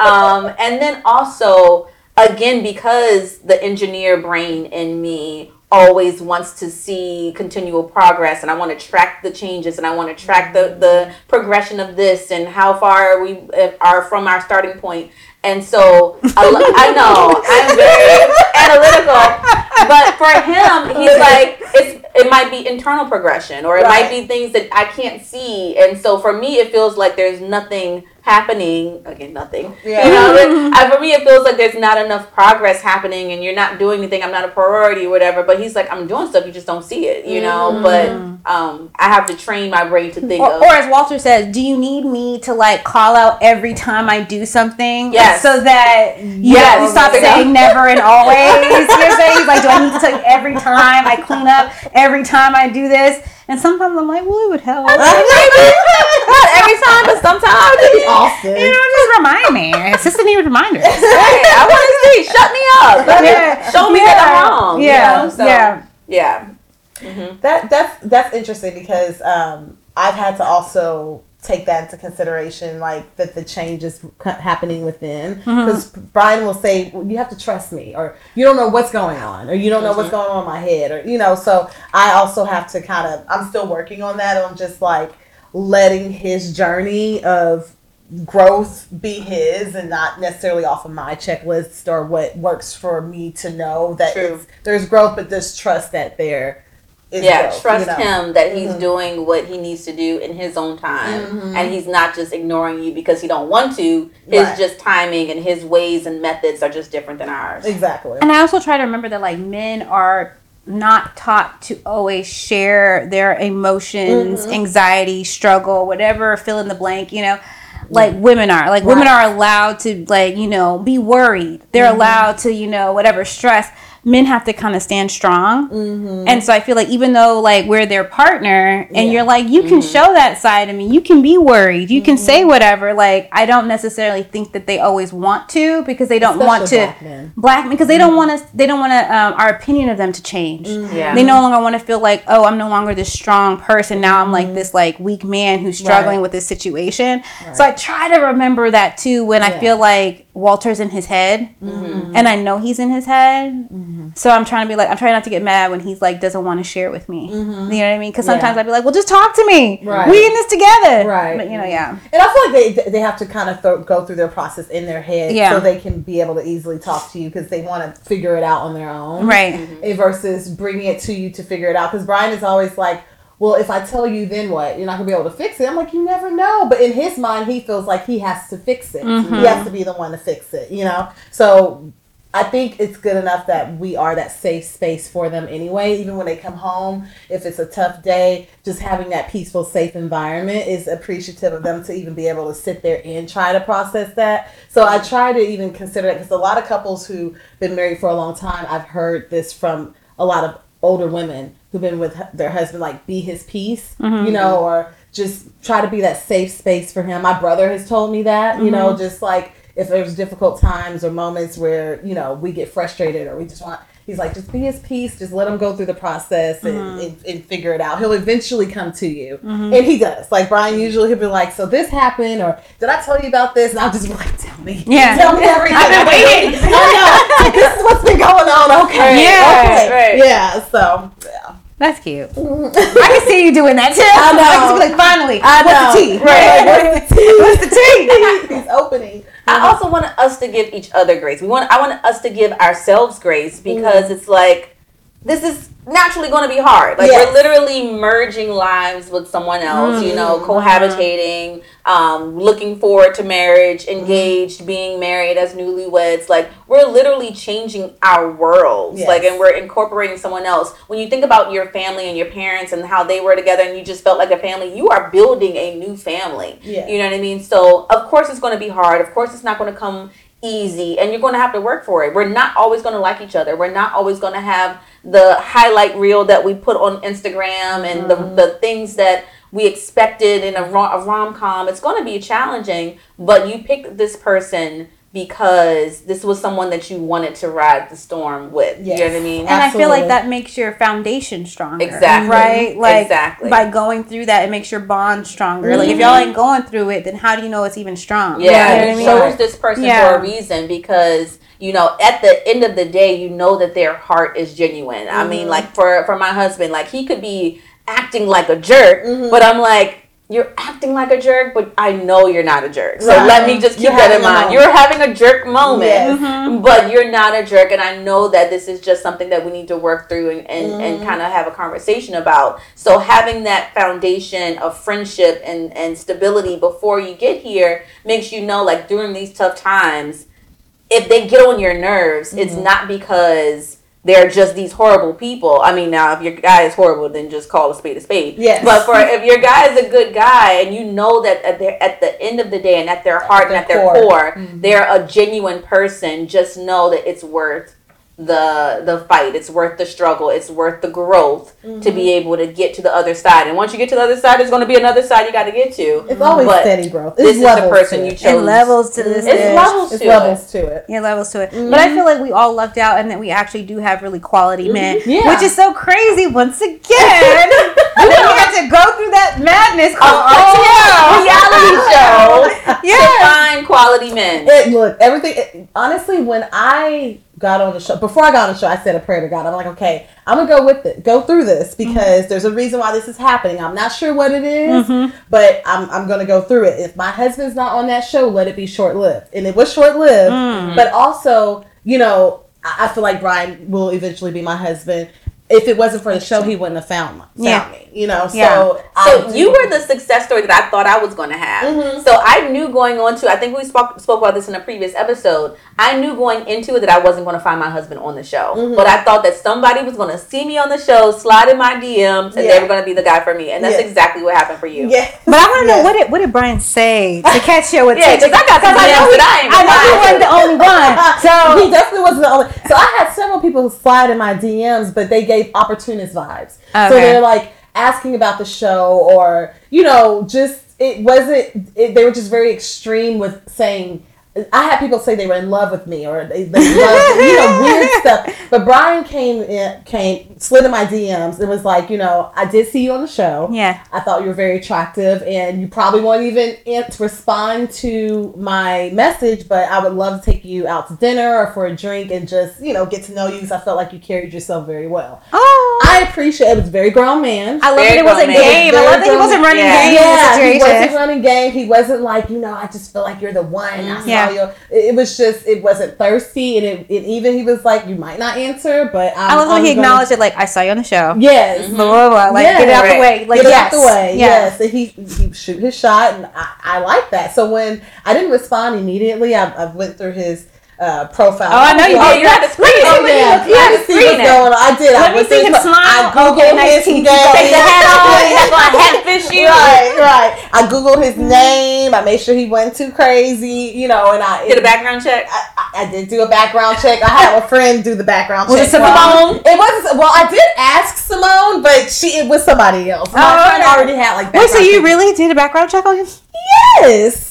um, and then also, again, because the engineer brain in me always wants to see continual progress, and I want to track the changes, and I want to track the, the progression of this and how far we are from our starting point. And so I, lo- I know I'm very analytical, but for him, he's like, it's, it might be internal progression, or it right. might be things that I can't see. And so for me, it feels like there's nothing happening. Again, nothing. Yeah. You know, I, for me, it feels like there's not enough progress happening, and you're not doing anything. I'm not a priority or whatever. But he's like, I'm doing stuff. You just don't see it, you know. Mm. But um, I have to train my brain to think or, of. Or as Walter says, do you need me to like call out every time I do something? Yes. So that you, yes. know, you stop saying never and always. You know what I'm saying? He's like, do I need to tell you every time I clean up? Every time I do this? And sometimes I'm like, well, it would help. Not every time, but sometimes. Awesome. You know, just remind me. It's just a new reminder. Hey, I want to see. Shut me up. Let yeah. me, show me yeah. that I'm wrong. Yeah. You know? So, yeah. Yeah. Mm-hmm. That that's that's interesting because um, I've had to also take that into consideration, like that the change is happening within. Because mm-hmm. Brian will say, well, you have to trust me, or you don't know what's going on, or you don't know mm-hmm. what's going on in my head, or, you know, so I also have to kind of, I'm still working on that. I'm just like letting his journey of growth be his and not necessarily off of my checklist or what works for me to know that it's, there's growth, but there's trust that there. Yeah, growth, trust you know. him that he's mm-hmm. doing what he needs to do in his own time, mm-hmm. and he's not just ignoring you because he don't want to. His right. just timing and his ways and methods are just different than ours. Exactly. And I also try to remember that like men are not taught to always share their emotions, mm-hmm. anxiety, struggle, whatever, fill in the blank, you know. Like women are. Like right. women are allowed to like, you know, be worried. They're mm-hmm. allowed to, you know, whatever, stress. Men have to kind of stand strong. Mm-hmm. And so I feel like even though like we're their partner and yeah. you're like, you can mm-hmm. show that side of me. You can be worried. You mm-hmm. can say whatever. Like, I don't necessarily think that they always want to because they don't Especially want to black men, black men because mm-hmm. they don't want us. They don't want to, um, our opinion of them to change. Mm-hmm. Yeah. They no longer want to feel like, oh, I'm no longer this strong person. Now I'm mm-hmm. like this like weak man who's struggling right. with this situation. Right. So I try to remember that too when yeah. I feel like Walter's in his head mm-hmm. and I know he's in his head. Mm-hmm. So I'm trying to be like, I'm trying not to get mad when he's like, doesn't want to share with me. Mm-hmm. You know what I mean? Because sometimes yeah. I'd be like, well, just talk to me. Right. We in this together. Right. But you know, yeah. And I feel like they they have to kind of th- go through their process in their head yeah. so they can be able to easily talk to you because they want to figure it out on their own. Right. Mm-hmm. Versus bringing it to you to figure it out. Because Brian is always like, well, if I tell you, then what? You're not going to be able to fix it. I'm like, you never know. But in his mind, he feels like he has to fix it. Mm-hmm. He has to be the one to fix it, you know? So I think it's good enough that we are that safe space for them anyway. Even when they come home, if it's a tough day, just having that peaceful, safe environment is appreciative of them to even be able to sit there and try to process that. So I try to even consider that because a lot of couples who've been married for a long time, I've heard this from a lot of older women who've been with their husband, like be his peace, mm-hmm. you know, or just try to be that safe space for him. My brother has told me that, mm-hmm. you know, just like if there's difficult times or moments where, you know, we get frustrated or we just want, he's like, just be his peace. Just let him go through the process and, mm-hmm. and, and figure it out. He'll eventually come to you. Mm-hmm. And he does. Like Brian, usually he'll be like, so this happened or did I tell you about this? And I'll just be like, tell me. Yeah. Tell me everything. I've been waiting. I know. This is what's been going on. Okay. Yeah. Okay. Right. Yeah. So, yeah. That's cute. I can see you doing that too. I know. I can be like, finally, I what's know. The tea? Right. What's the tea? What's the tea? He's opening. I mm-hmm. also want us to give each other grace. We want. I want us to give ourselves grace because mm-hmm. it's like this is naturally going to be hard. Like yes. we're literally merging lives with someone else. Mm-hmm. You know, cohabitating, um, looking forward to marriage, engaged, mm-hmm. being married as newlyweds. Like we're literally changing our worlds. Yes. Like, and we're incorporating someone else. When you think about your family and your parents and how they were together, and you just felt like a family, you are building a new family. Yes. You know what I mean? So of course it's going to be hard. Of course it's not going to come easy, and you're going to have to work for it. We're not always going to like each other. We're not always going to have the highlight reel that we put on Instagram and mm-hmm. the, the things that we expected in a, rom- a rom-com. It's going to be challenging, but you picked this person because this was someone that you wanted to ride the storm with. Yes. You know what I mean? And absolutely. I feel like that makes your foundation stronger. Exactly. Right? Like, exactly. By going through that, it makes your bond stronger. Mm-hmm. Like, if y'all ain't going through it, then how do you know it's even strong? Yeah. You know what I mean? So it's this person yeah. for a reason because, you know, at the end of the day, you know that their heart is genuine. Mm-hmm. I mean, like, for, for my husband, like, he could be acting like a jerk, mm-hmm. but I'm like, you're acting like a jerk, but I know you're not a jerk. So right. let me just keep you're that in mind. You're having a jerk moment, yes. mm-hmm. but you're not a jerk. And I know that this is just something that we need to work through and, and, mm-hmm. and kind of have a conversation about. So having that foundation of friendship and, and stability before you get here makes you know, like, during these tough times, if they get on your nerves, mm-hmm. it's not because they're just these horrible people. I mean, now, if your guy is horrible, then just call a spade a spade. Yes. But for if your guy is a good guy and you know that at, their, at the end of the day and at their heart and at their core, mm-hmm. they're a genuine person, just know that it's worth the the fight. It's worth the struggle. It's worth the growth mm-hmm. to be able to get to the other side. And once you get to the other side, there's going to be another side you got to get to. It's always but steady growth. This is the person you chose. It levels to this. It's levels, it's to, levels it. to it. It levels to it. Mm-hmm. But I feel like we all lucked out and that we actually do have really quality mm-hmm. men, yeah. which is so crazy. Once again, we had to go through that madness called a oh, yeah. reality show yeah. to find quality men. It, look, everything. It, honestly, when I got on the show, before I got on the show, I said a prayer to God. I'm like, okay, I'm gonna go with it, go through this because mm-hmm. there's a reason why this is happening. I'm not sure what it is, mm-hmm. but I'm I'm gonna go through it. If my husband's not on that show, let it be short lived, and it was short lived. Mm-hmm. But also, you know, I, I feel like Brian will eventually be my husband. If it wasn't for the show, he wouldn't have found me. Found yeah. me, you know. So, yeah. so I, you were the success story that I thought I was going to have. Mm-hmm. So I knew going on to. I think we spoke spoke about this in a previous episode. I knew going into it that I wasn't going to find my husband on the show, mm-hmm. but I thought that somebody was going to see me on the show, slide in my D Ms, and yeah. they were going to be the guy for me. And that's yes. exactly what happened for you. Yeah. But I want to know yeah. what did what did Brian say to catch your attention? Yeah, because I got some D Ms that I I know he wasn't the only one. So he definitely wasn't the only. So I had several people slide in my D Ms, but they gave opportunist vibes. Okay. So they're like asking about the show or, you know, just it wasn't, it, they were just very extreme with saying, I had people say they were in love with me or they, they loved, you know, weird stuff. But Brian came in, came, slid in my D Ms and was like, you know, I did see you on the show. Yeah. I thought you were very attractive and you probably won't even respond to my message, but I would love to take you out to dinner or for a drink and just, you know, get to know you because I felt like you carried yourself very well. Oh. I appreciate it. It was a very grown man. I love that it wasn't game. I love that he wasn't running game. Yeah, he wasn't running game. He wasn't like, you know, I just feel like you're the one. I yeah. Your, it was just it wasn't thirsty and it, it even he was like you might not answer but I'm, I love when he acknowledged to... it like I saw you on the show yes mm-hmm. blah, blah, blah. Like yes. get it out right. the way like get yes. it out the way yes, yes. And he, he shoot his shot and I, I like that so when I didn't respond immediately I, I went through his uh, profile oh I know you did you had to screen oh, yeah. you had to see what's going on I did let I me see him smile I googled okay, his name take the hat off hatfish you right right I googled his name I made sure he wasn't too crazy, you know, and I... Did it, a background check? I, I, I did do a background check. I had a friend do the background was check. Was it Simone? It wasn't... Well, I did ask Simone, but she it was somebody else. My oh, friend no. already had, like, background Wait, so you check. Really did a background check on him? Yes!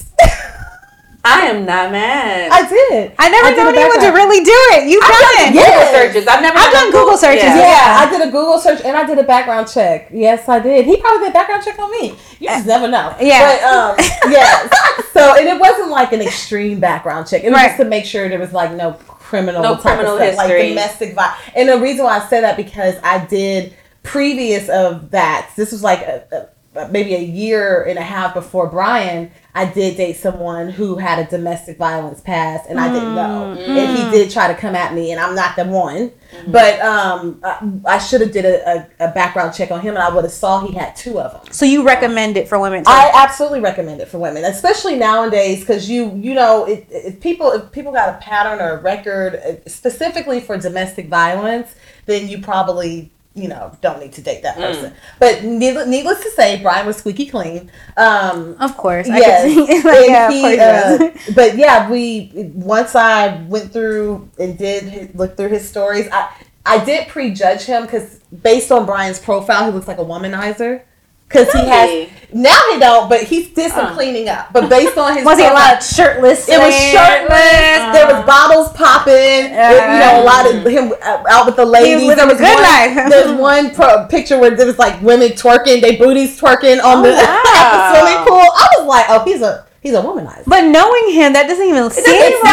I am not mad. I did. I never I known anyone to really do it. You've done, done it. Yes. Google searches. I've never I've done, done Google searches. Yeah. Yeah. yeah, I did a Google search and I did a background check. Yes, I did. He probably did background check on me. You just never know. Yeah. But, um, yeah. So, and it wasn't like an extreme background check. It was right. just to make sure there was like no criminal, no criminal history, like domestic violence. And the reason why I say that because I did previous of that, this was like a, a, maybe a year and a half before Brian, I did date someone who had a domestic violence past, and I mm. didn't know. Mm. And he did try to come at me, and I'm not the one. Mm-hmm. But um, I, I should have did a, a, a background check on him, and I would have saw he had two of them. So you recommend it for women too? I absolutely recommend it for women, especially nowadays, because you you know, it, if people if people got a pattern or a record specifically for domestic violence, then you probably, you know, don't need to date that person. Mm. But needless, needless to say, Brian was squeaky clean. Um, of course. Yes. I could see. Like, yeah, he, of course uh, but yeah, we, once I went through and did look through his stories, I, I did prejudge him because based on Brian's profile, he looks like a womanizer. Because he has, now he don't, but he did some uh. cleaning up. But based on his... was he a lot of shirtless? It was shirtless. Uh. There was bottles popping. Uh. It, you know, a lot of him out with the ladies. He was there was good one, life. There's one pro- picture where there was like women twerking, they booties twerking on oh, the, wow. the swimming pool. I was like, oh, he's a... he's a womanizer. But knowing him, that doesn't even seem like him at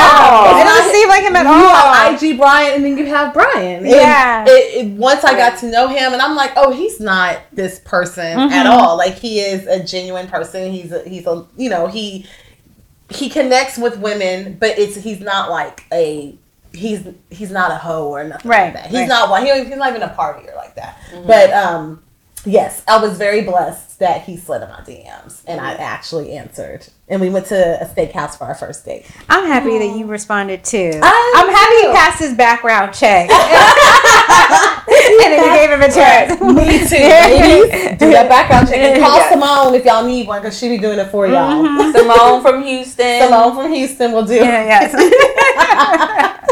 all. It doesn't seem like him at all. You have I G Brian, and then you have Brian. Yeah. And it, it, once I got to know him, and I'm like, oh, he's not this person mm-hmm. at all. Like, he is a genuine person. He's a, he's a, you know, he he connects with women, but it's he's not like a he's he's not a hoe or nothing right, like that. He's right. not one. He, he's not even a partier like that. Mm-hmm. But um. Yes, I was very blessed that he slid in my D Ms and I actually answered. And we went to a steakhouse for our first date. I'm happy Aww. that you responded too. I I'm know. happy he passed his background check. And then you gave him a chance. Right. Me too, baby. Do that background check. And call yes. Simone if y'all need one because she be doing it for y'all. Mm-hmm. Simone from Houston. Simone from Houston will do yeah, it. Yes.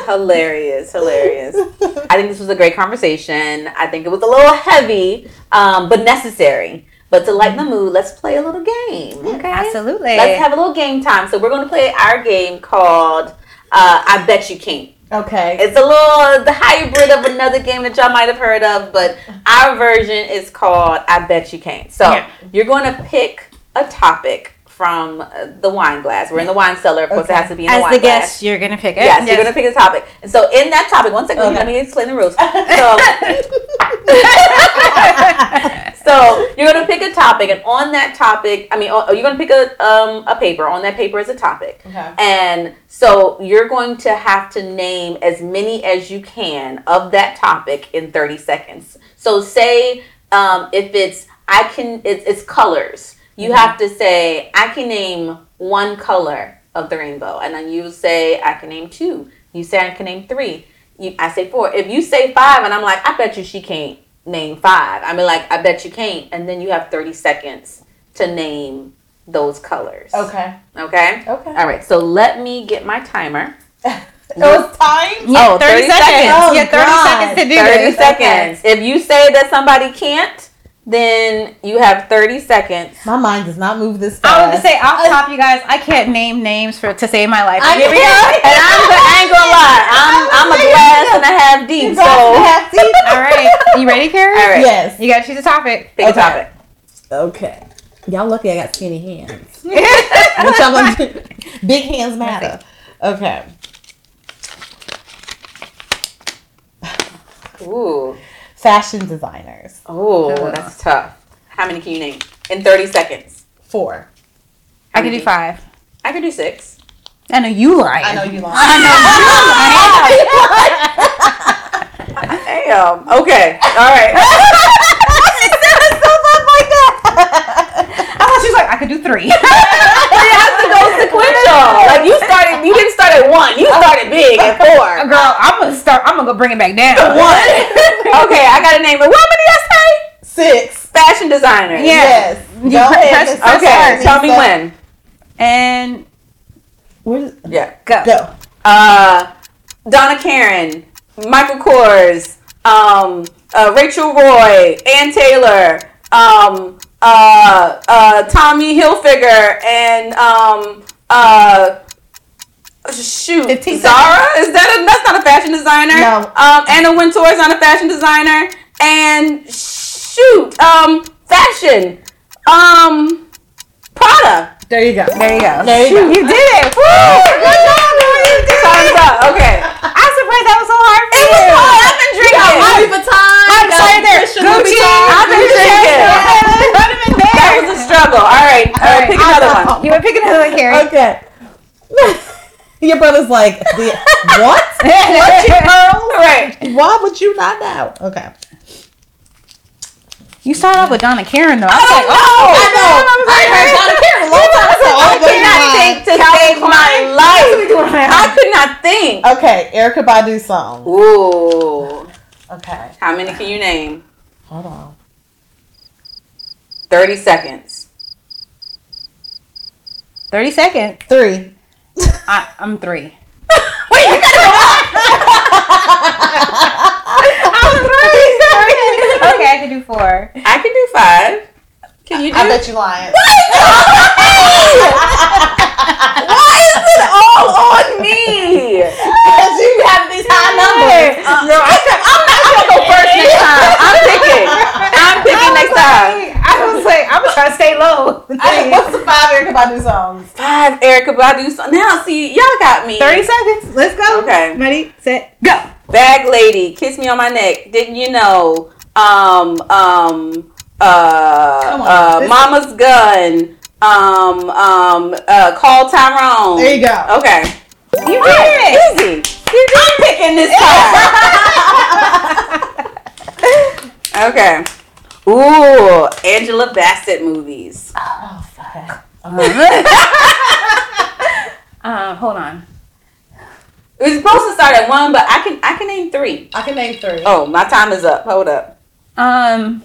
Hilarious, hilarious. I think this was a great conversation. I think it was a little heavy, um, but necessary. But to lighten the mood, let's play a little game. Okay. Absolutely. Let's have a little game time. So we're going to play our game called uh, I Bet You Can't. Okay. It's a little the hybrid of another game that y'all might have heard of, but our version is called I Bet You Can't. So yeah. you're going to pick a topic from the wine glass. We're in the wine cellar. Of course, okay. it has to be in the As wine the glass. As the guest, you're going to pick it. Yes, yes, you're going to pick a topic. And so in that topic, one second, okay. let me explain the rules. So, so you're going to pick a topic, and on that topic, I mean, you're going to pick a um, a paper. On that paper is a topic. Okay. And so you're going to have to name as many as you can of that topic in thirty seconds. So say um, if it's, I can, it's, it's colors. You mm-hmm. have to say, I can name one color of the rainbow. And then you say, I can name two. You say, I can name three. You, I say four. If you say five, and I'm like, I bet you she can't name five. I mean, like, I bet you can't. And then you have thirty seconds to name those colors. Okay. Okay? Okay. All right. So let me get my timer. It was time? Yeah, oh, thirty, thirty seconds. seconds. Oh, you have thirty seconds to do this. thirty seconds. Okay. If you say that somebody can't, then you have thirty seconds. My mind does not move this fast. I was going to say, off top, you guys, I can't name names for to save my life. I Here we go. And I'm the angle lie. I'm, I'm a glass and a half deep. So. Half deep. All right. You ready, Kheri? All right. Yes. You got to choose a topic. Pick okay. a topic. Okay. Y'all lucky I got skinny hands. Which I'm like, big hands matter. Okay. Ooh. Fashion designers. Oh, that's tough. How many can you name in thirty seconds? Four. How I can do five. I can do six. I know you lying. I know you lying. I know you lying. Damn. Okay. All right. It sounds so fun like that. I thought she was like, I could do three. It has to go sequential. Like you started, you didn't start at one. You started big at four. Girl, I'm gonna start. I'm gonna go bring it back down. One. Okay, I got a name. But what many did I say? Six. Fashion designer. Yes. yes. Go ahead. Okay. Tell me when. And where is? Yeah. Go. Go. Uh, Donna Karan, Michael Kors, um, uh, Rachel Roy, Ann Taylor, um. Uh, uh, Tommy Hilfiger and um, uh, shoot, Zara is that a, that's not a fashion designer? No. Um, Anna Wintour is not a fashion designer, and shoot, um, fashion, um, Prada. There you go. There you go. There you shoot, go. You did it. Woo! Good job, girl. You did Time's it. Up. Okay. I'm surprised that was so hard. For it you. was hard. I've been drinking. Louis Vuitton. I'm sorry. There. Go another one. You want to pick another one, Kheri? Okay. Your brother's like, the, what? What, you know? Right. Why would you not know? Okay. You started off with Donna Karen, though. I was oh, like, oh, I know. I heard Donna Karen. I could not think to save my life. I could not think. Okay, Erykah Badu song. Ooh. Okay. How many can you name? Hold on. Thirty seconds. Thirty seconds. Three. I, I'm three. Wait, you gotta go up. I'm three. Okay, I can do four. I can do five. Can you do? I bet you lying. What? Why is this all on me? Because you have these high numbers. Uh, no, I said, I'm not gonna go first next time. I'm picking. I'm picking next time. I was like, I'm gonna try to stay low. I, what's the five Erykah Badu songs? Five Erykah Badu songs. Now, see, y'all got me. Thirty seconds. Let's go. Okay. Ready, set, go. Bag Lady, Kiss Me on My Neck. Didn't you know? Um, um, uh, uh, Mama's Gun, um, um, uh, Call Tyrone. There you go. Okay. You did it. Easy. You did I'm picking this time. Okay. Ooh, Angela Bassett movies. Oh, fuck. Um, uh, hold on. It was supposed to start at one, but I can, I can name three. I can name three. Oh, my time is up. Hold up. Um,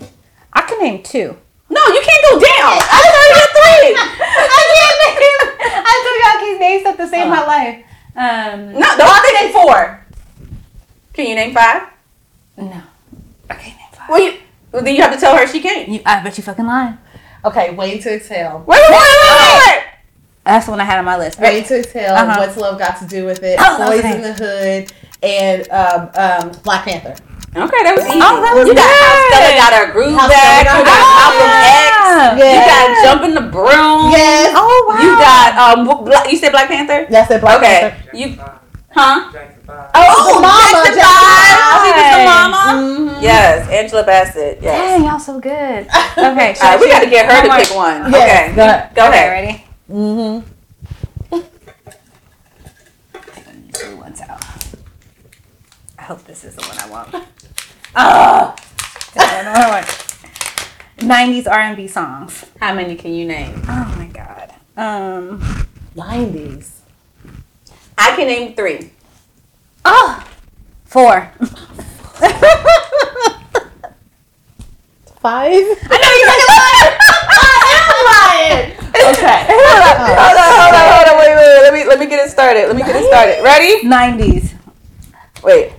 I can name two. No, you can't go down. I told you three. I can't name. I told y'all keep names up to save uh, my life. Um, no, no, I can name four. Can you name five? No, I can't name five. Well, you, well then you have to tell her she can't. You, I bet you fucking lying. Okay, Waiting to Exhale. Wait, wait, wait, wait, wait. That's the one I had on my list. Ready to Exhale. Uh-huh. What's Love Got to Do with It? Oh, Boys in the Hood and um, um, Black Panther. Okay, that was easy. Oh, that was you good. Got House Stella Got Her Groove House Back. You got Malcolm X. Yes. You got Jumping the Broom. Yes. Oh, wow. You got, um, Bla- you said Black Panther? Yes, I said Black okay. Panther. Okay. You, huh? Jackson five. Oh, Jackson five. five. She was the mama. Mm-hmm. Yes, Angela Bassett. Yes. Dang, y'all so good. Okay. All right, we got to get her to pick one. Yes. Okay. Go ahead. Go ahead. Ready? Mm-hmm. Two ones out. I hope this is the one I want. Oh, another one. nineties R and B songs. How many can you name? Oh my God. Um, nineties. I can name three. Oh, four. Five. I know you're lying. I am lying. Okay. Hold on. Hold on. Hold on. Hold on. Wait. Wait. wait. Let me. Let me get it started. Let me get it started. Ready? Nineties. Wait.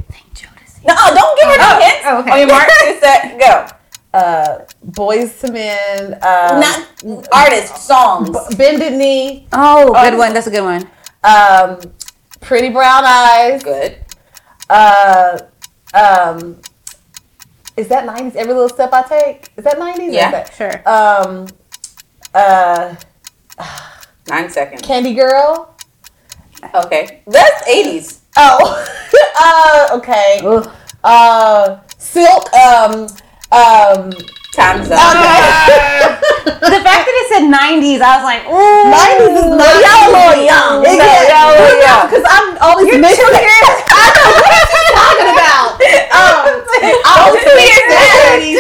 No, don't give her no oh, hints. Oh, okay. On your mark, get set, go. Uh, Boys to Men. Uh, Not artists, songs. B- Bended Knee. Oh, oh, good one. That's a good one. Um, Pretty Brown Eyes. Good. Uh, um, is that nineties? Every Little Step I Take. Is that nineties? Yeah, that? Sure. Um, uh, Nine seconds. Candy Girl. Okay, that's eighties. Oh, uh, okay. Ugh. Uh, Silk. Um, um. Time's up. Okay. The fact that it said nineties, I was like, ooh. nineties is not y'all are young. Y'all are young. Because I'm always mixing. I know what you're talking about. Um, I always mix eighties.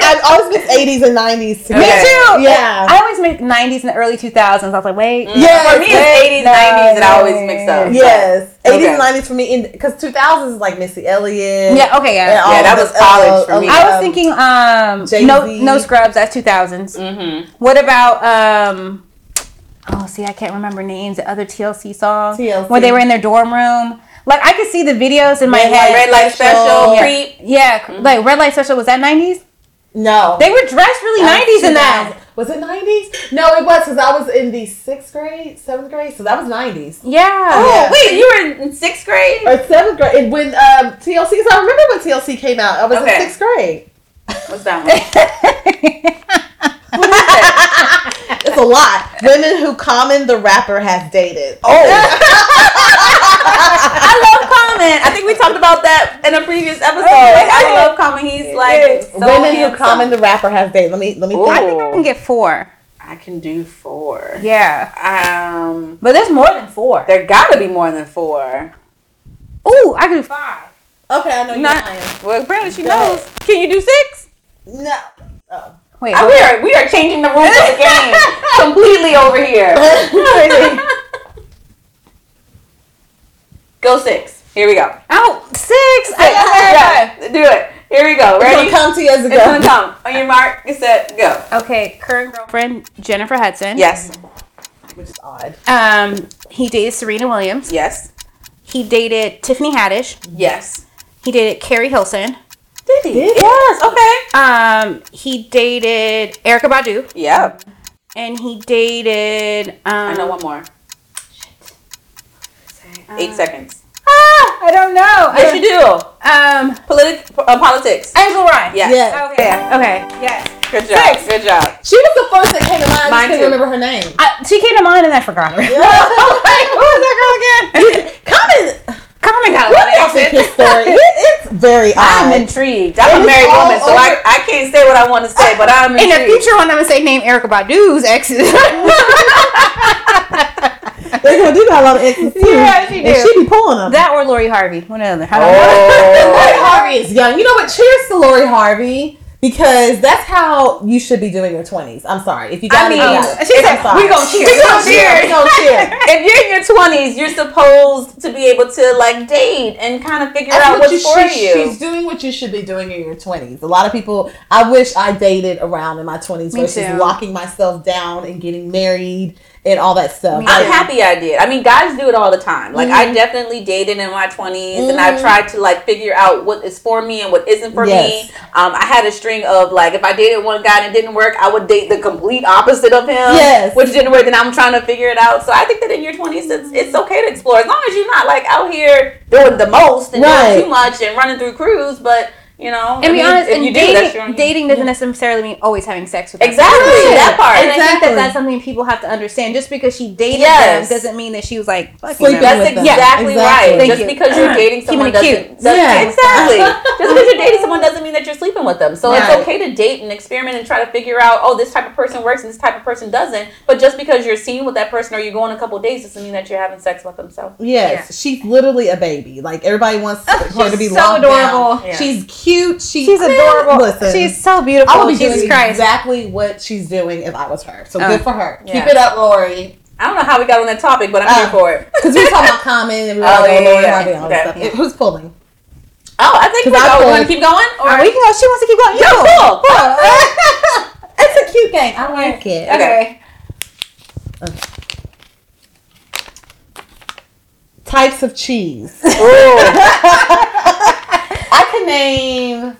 I always mix eighties and nineties. Okay. Me too. Yeah. I always mix nineties and the early two thousands. I was like, wait. Yes. For me, it's eighties, nineties that I always mix up. Yes. So. eighties okay. and nineties for me, because two thousands is like Missy Elliott. Yeah, okay, yeah. Yeah, that was college for me. I was thinking um, no, no Scrubs, that's two thousands. Mm-hmm. What about, um, oh, see, I can't remember names, the other T L C songs. T L C. When they were in their dorm room. Like, I could see the videos in my Red head. Red Light Special, Creep. Yeah, yeah. Mm-hmm. Like, Red Light Special, was that nineties? No. They were dressed really um, nineties in that. Was it nineties? No, it was because I was in the sixth grade, seventh grade, so that was nineties. Yeah. Oh, yeah. Wait, you were in sixth grade? Or seventh grade. When um, T L C, because I remember when T L C came out, I was okay. in sixth grade. What's that one? What is that? It's a lot. Women who Common the Rapper has dated. Oh. I love Common. I think we talked about that in a previous episode. Like, I love Common. He's like so Women handsome. Who Common the Rapper has dated. Let me let me think. I think I can get four. I can do four. Yeah. Um, but there's more than four. There gotta be more than four. Ooh, I can do five. Okay, I know you're Not, lying. Well, Brandon, she Go knows. Ahead. Can you do six? No. Oh. Wait, I, we are we are changing the rules of the game completely over here. Go six. Here we go. Oh, six. six. I got yeah, do it. Here we go. Ready? It's going to come two years ago. It's going to come. On your mark, get set, go. Okay, current girlfriend, Jennifer Hudson. Yes. Which is odd. Um, he dated Serena Williams. Yes. He dated Tiffany Haddish. Yes. He dated Carrie Hilson. Did he? Did he? Yes. Okay. Um, he dated Erykah Badu. Yep. And he dated... Um, I know one more. Shit. Sorry. Uh, Eight seconds. Ah, I don't know. What should do? Um, Politic, uh, politics. Angela Ryan. Yes. yes. Okay. Yeah. Okay. Yes. Good job. Six. Good job. She was the first that came to mind. I just couldn't remember her name. I, she came to mind and I forgot her. Yeah. Like, who was that girl again? Common. Common got a lot of exits. It's very odd. I'm intrigued. I'm it a married woman, so I, I can't say what I want to say, I, but I'm intrigued. In the future, I'm going to say name Erykah Badu's exes. They're gonna do that a lot of exes too. Yeah, she do. And she be pulling them. That or Lori Harvey, one or the other. I don't oh. know. Lori Harvey is young. You know what? Cheers to Lori Harvey, because that's how you should be doing your twenties. I'm sorry if you got I mean, it. She said, "We're gonna cheer. We're gonna cheer. We're gonna cheer." If you're in your twenties, you're supposed to be able to like date and kind of figure that's out what what's for you. She's doing what you should be doing in your twenties. A lot of people, I wish I dated around in my twenties Me versus too. locking myself down and getting married and all that stuff. I'm yeah. happy I did. I mean, guys do it all the time. Like, mm-hmm. I definitely dated in my twenties, mm-hmm. and I tried to, like, figure out what is for me and what isn't for yes. me. Um, I had a string of, like, if I dated one guy and it didn't work, I would date the complete opposite of him, yes. which didn't work, and I'm trying to figure it out. So I think that in your twenties, it's, it's okay to explore, as long as you're not, like, out here doing the most and right. doing too much and running through crews, but... You know, and I mean, be honest, if and you dating, do, that's dating doesn't necessarily mean always having sex with them. Exactly, yeah. that part. And exactly. I think that that's something people have to understand. Just because she dated yes. them doesn't mean that she was like fucking them. That's with exactly them. right. Thank just you. because you're dating someone doesn't. doesn't yeah. Exactly. Just because you're dating someone doesn't mean that you're sleeping with them. So right. it's okay to date and experiment and try to figure out, oh, this type of person works and this type of person doesn't. But just because you're seeing with that person or you're going a couple of days doesn't mean that you're having sex with them. So yes, yeah. she's literally a baby. Like everybody wants her to be so adorable. Down. Yeah. She's cute. Cute. She she's adorable. Listen, she's so beautiful. I would be Jesus doing Christ. exactly what she's doing if I was her. So um, good for her. Yeah. Keep it up, Lori. I don't know how we got on that topic, but I'm uh, here for it. Because we were talking about Common and we were oh, yeah, Lori yeah, yeah. okay. stuff. Yeah. It, who's pulling? Oh, I think we I go. Want to keep going? Or right. we can go. She wants to keep going. Yo, pull, pull. It's a cute game. I like it. Okay. okay. okay. Types of cheese. I can name.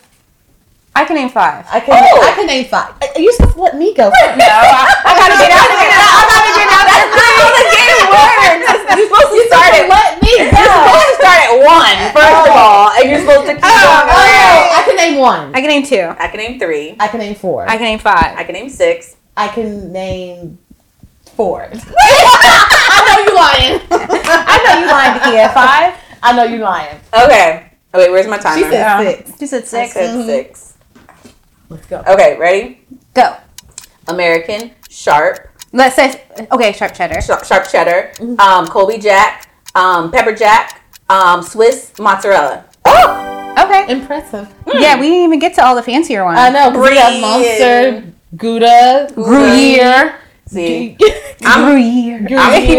I can name five. I can. Oh. I can name five. You just let me go. No, I, I gotta get out of here. I gotta get out. That's not how the game works. You're supposed to you start at. Let me go. You're supposed to start at one first oh. of all, and you're supposed to keep oh, going. Oh. I can name one. I can name two. I can name three. I can name four. I can name five. I can name six. I can name four. I know you lying. I know you lying, Takia. Five. I know you lying. Okay. Oh, wait, where's my timer? She said six. She said six. I said mm-hmm. six. Let's go. Okay, ready? Go. American, sharp. Let's say, okay, sharp cheddar. Sharp, sharp cheddar. Mm-hmm. Um, Colby Jack, um, pepper jack, um, Swiss mozzarella. Oh! Okay. Impressive. Mm. Yeah, we didn't even get to all the fancier ones. I know. Brie, Monster, Gouda, Gruyere. See, I'm, I'm keeping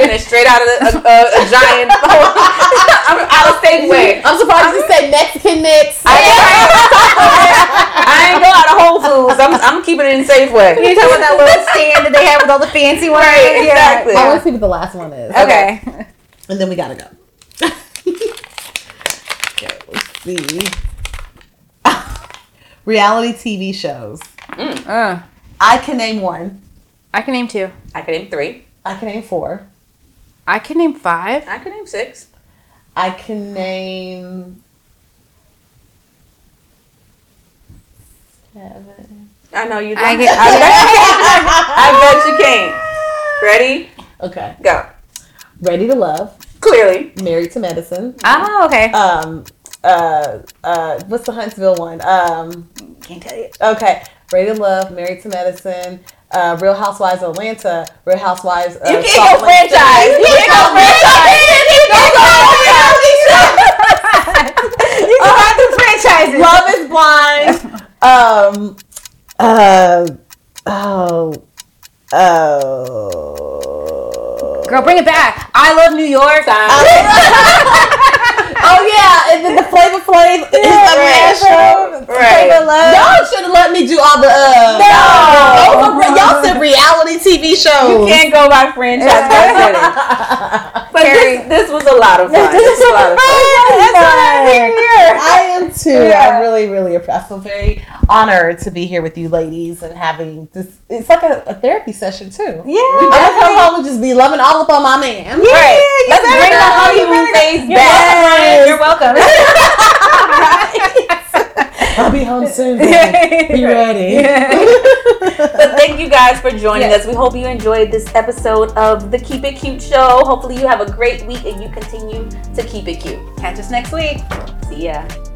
it straight out of the, a, a, a giant. I'm out of state way. I'm surprised I'm, you said Mexican mix. I, I ain't go out of Whole Foods. I'm, I'm keeping it in safe way. You talking about that little stand that they have with all the fancy ones? Right, exactly. Yeah. I want to see what the last one is. Okay, okay. And then we gotta go. Okay, let's see. Reality T V shows. Mm. Uh. I can name one. I can name two. I can name three. I can name four. I can name five. I can name six. I can name seven. I know you don't. I, can, I bet you can't. Ready? Okay. Go. Ready to Love. Clearly. Married to Medicine. Oh, okay. Um, uh, uh, what's the Huntsville one? Um, can't tell you. Okay. Ready to Love, Married to Medicine. uh, Real Housewives of Atlanta, Real Housewives of You can't go franchise. You can't go franchise. You can't go franchise. You can have the franchises. Love is Blind. Um, uh, oh, oh. Girl, bring it back. I Love New York. Oh yeah, and then the Flavor Flav, yeah, the right, show, right. Love. Y'all should have let me do all the uh, no, y'all, y'all, y'all said reality T V shows. You can't go by franchise. But this, this was a lot of fun. This was a lot of fun. That's what I'm here. I am too. Yeah. I really, really I feel very honored to be here with you ladies and having this. It's like a, a therapy session too. Yeah, I'm gonna come home and just be loving all up on my man. Yeah, right. You Let's bring the honeymoon phase back. You're welcome. I'll be home soon. Baby. Be ready. Yeah. But thank you guys for joining yes. us. We hope you enjoyed this episode of the Keep It Cute Show. Hopefully you have a great week and you continue to keep it cute. Catch us next week. See ya.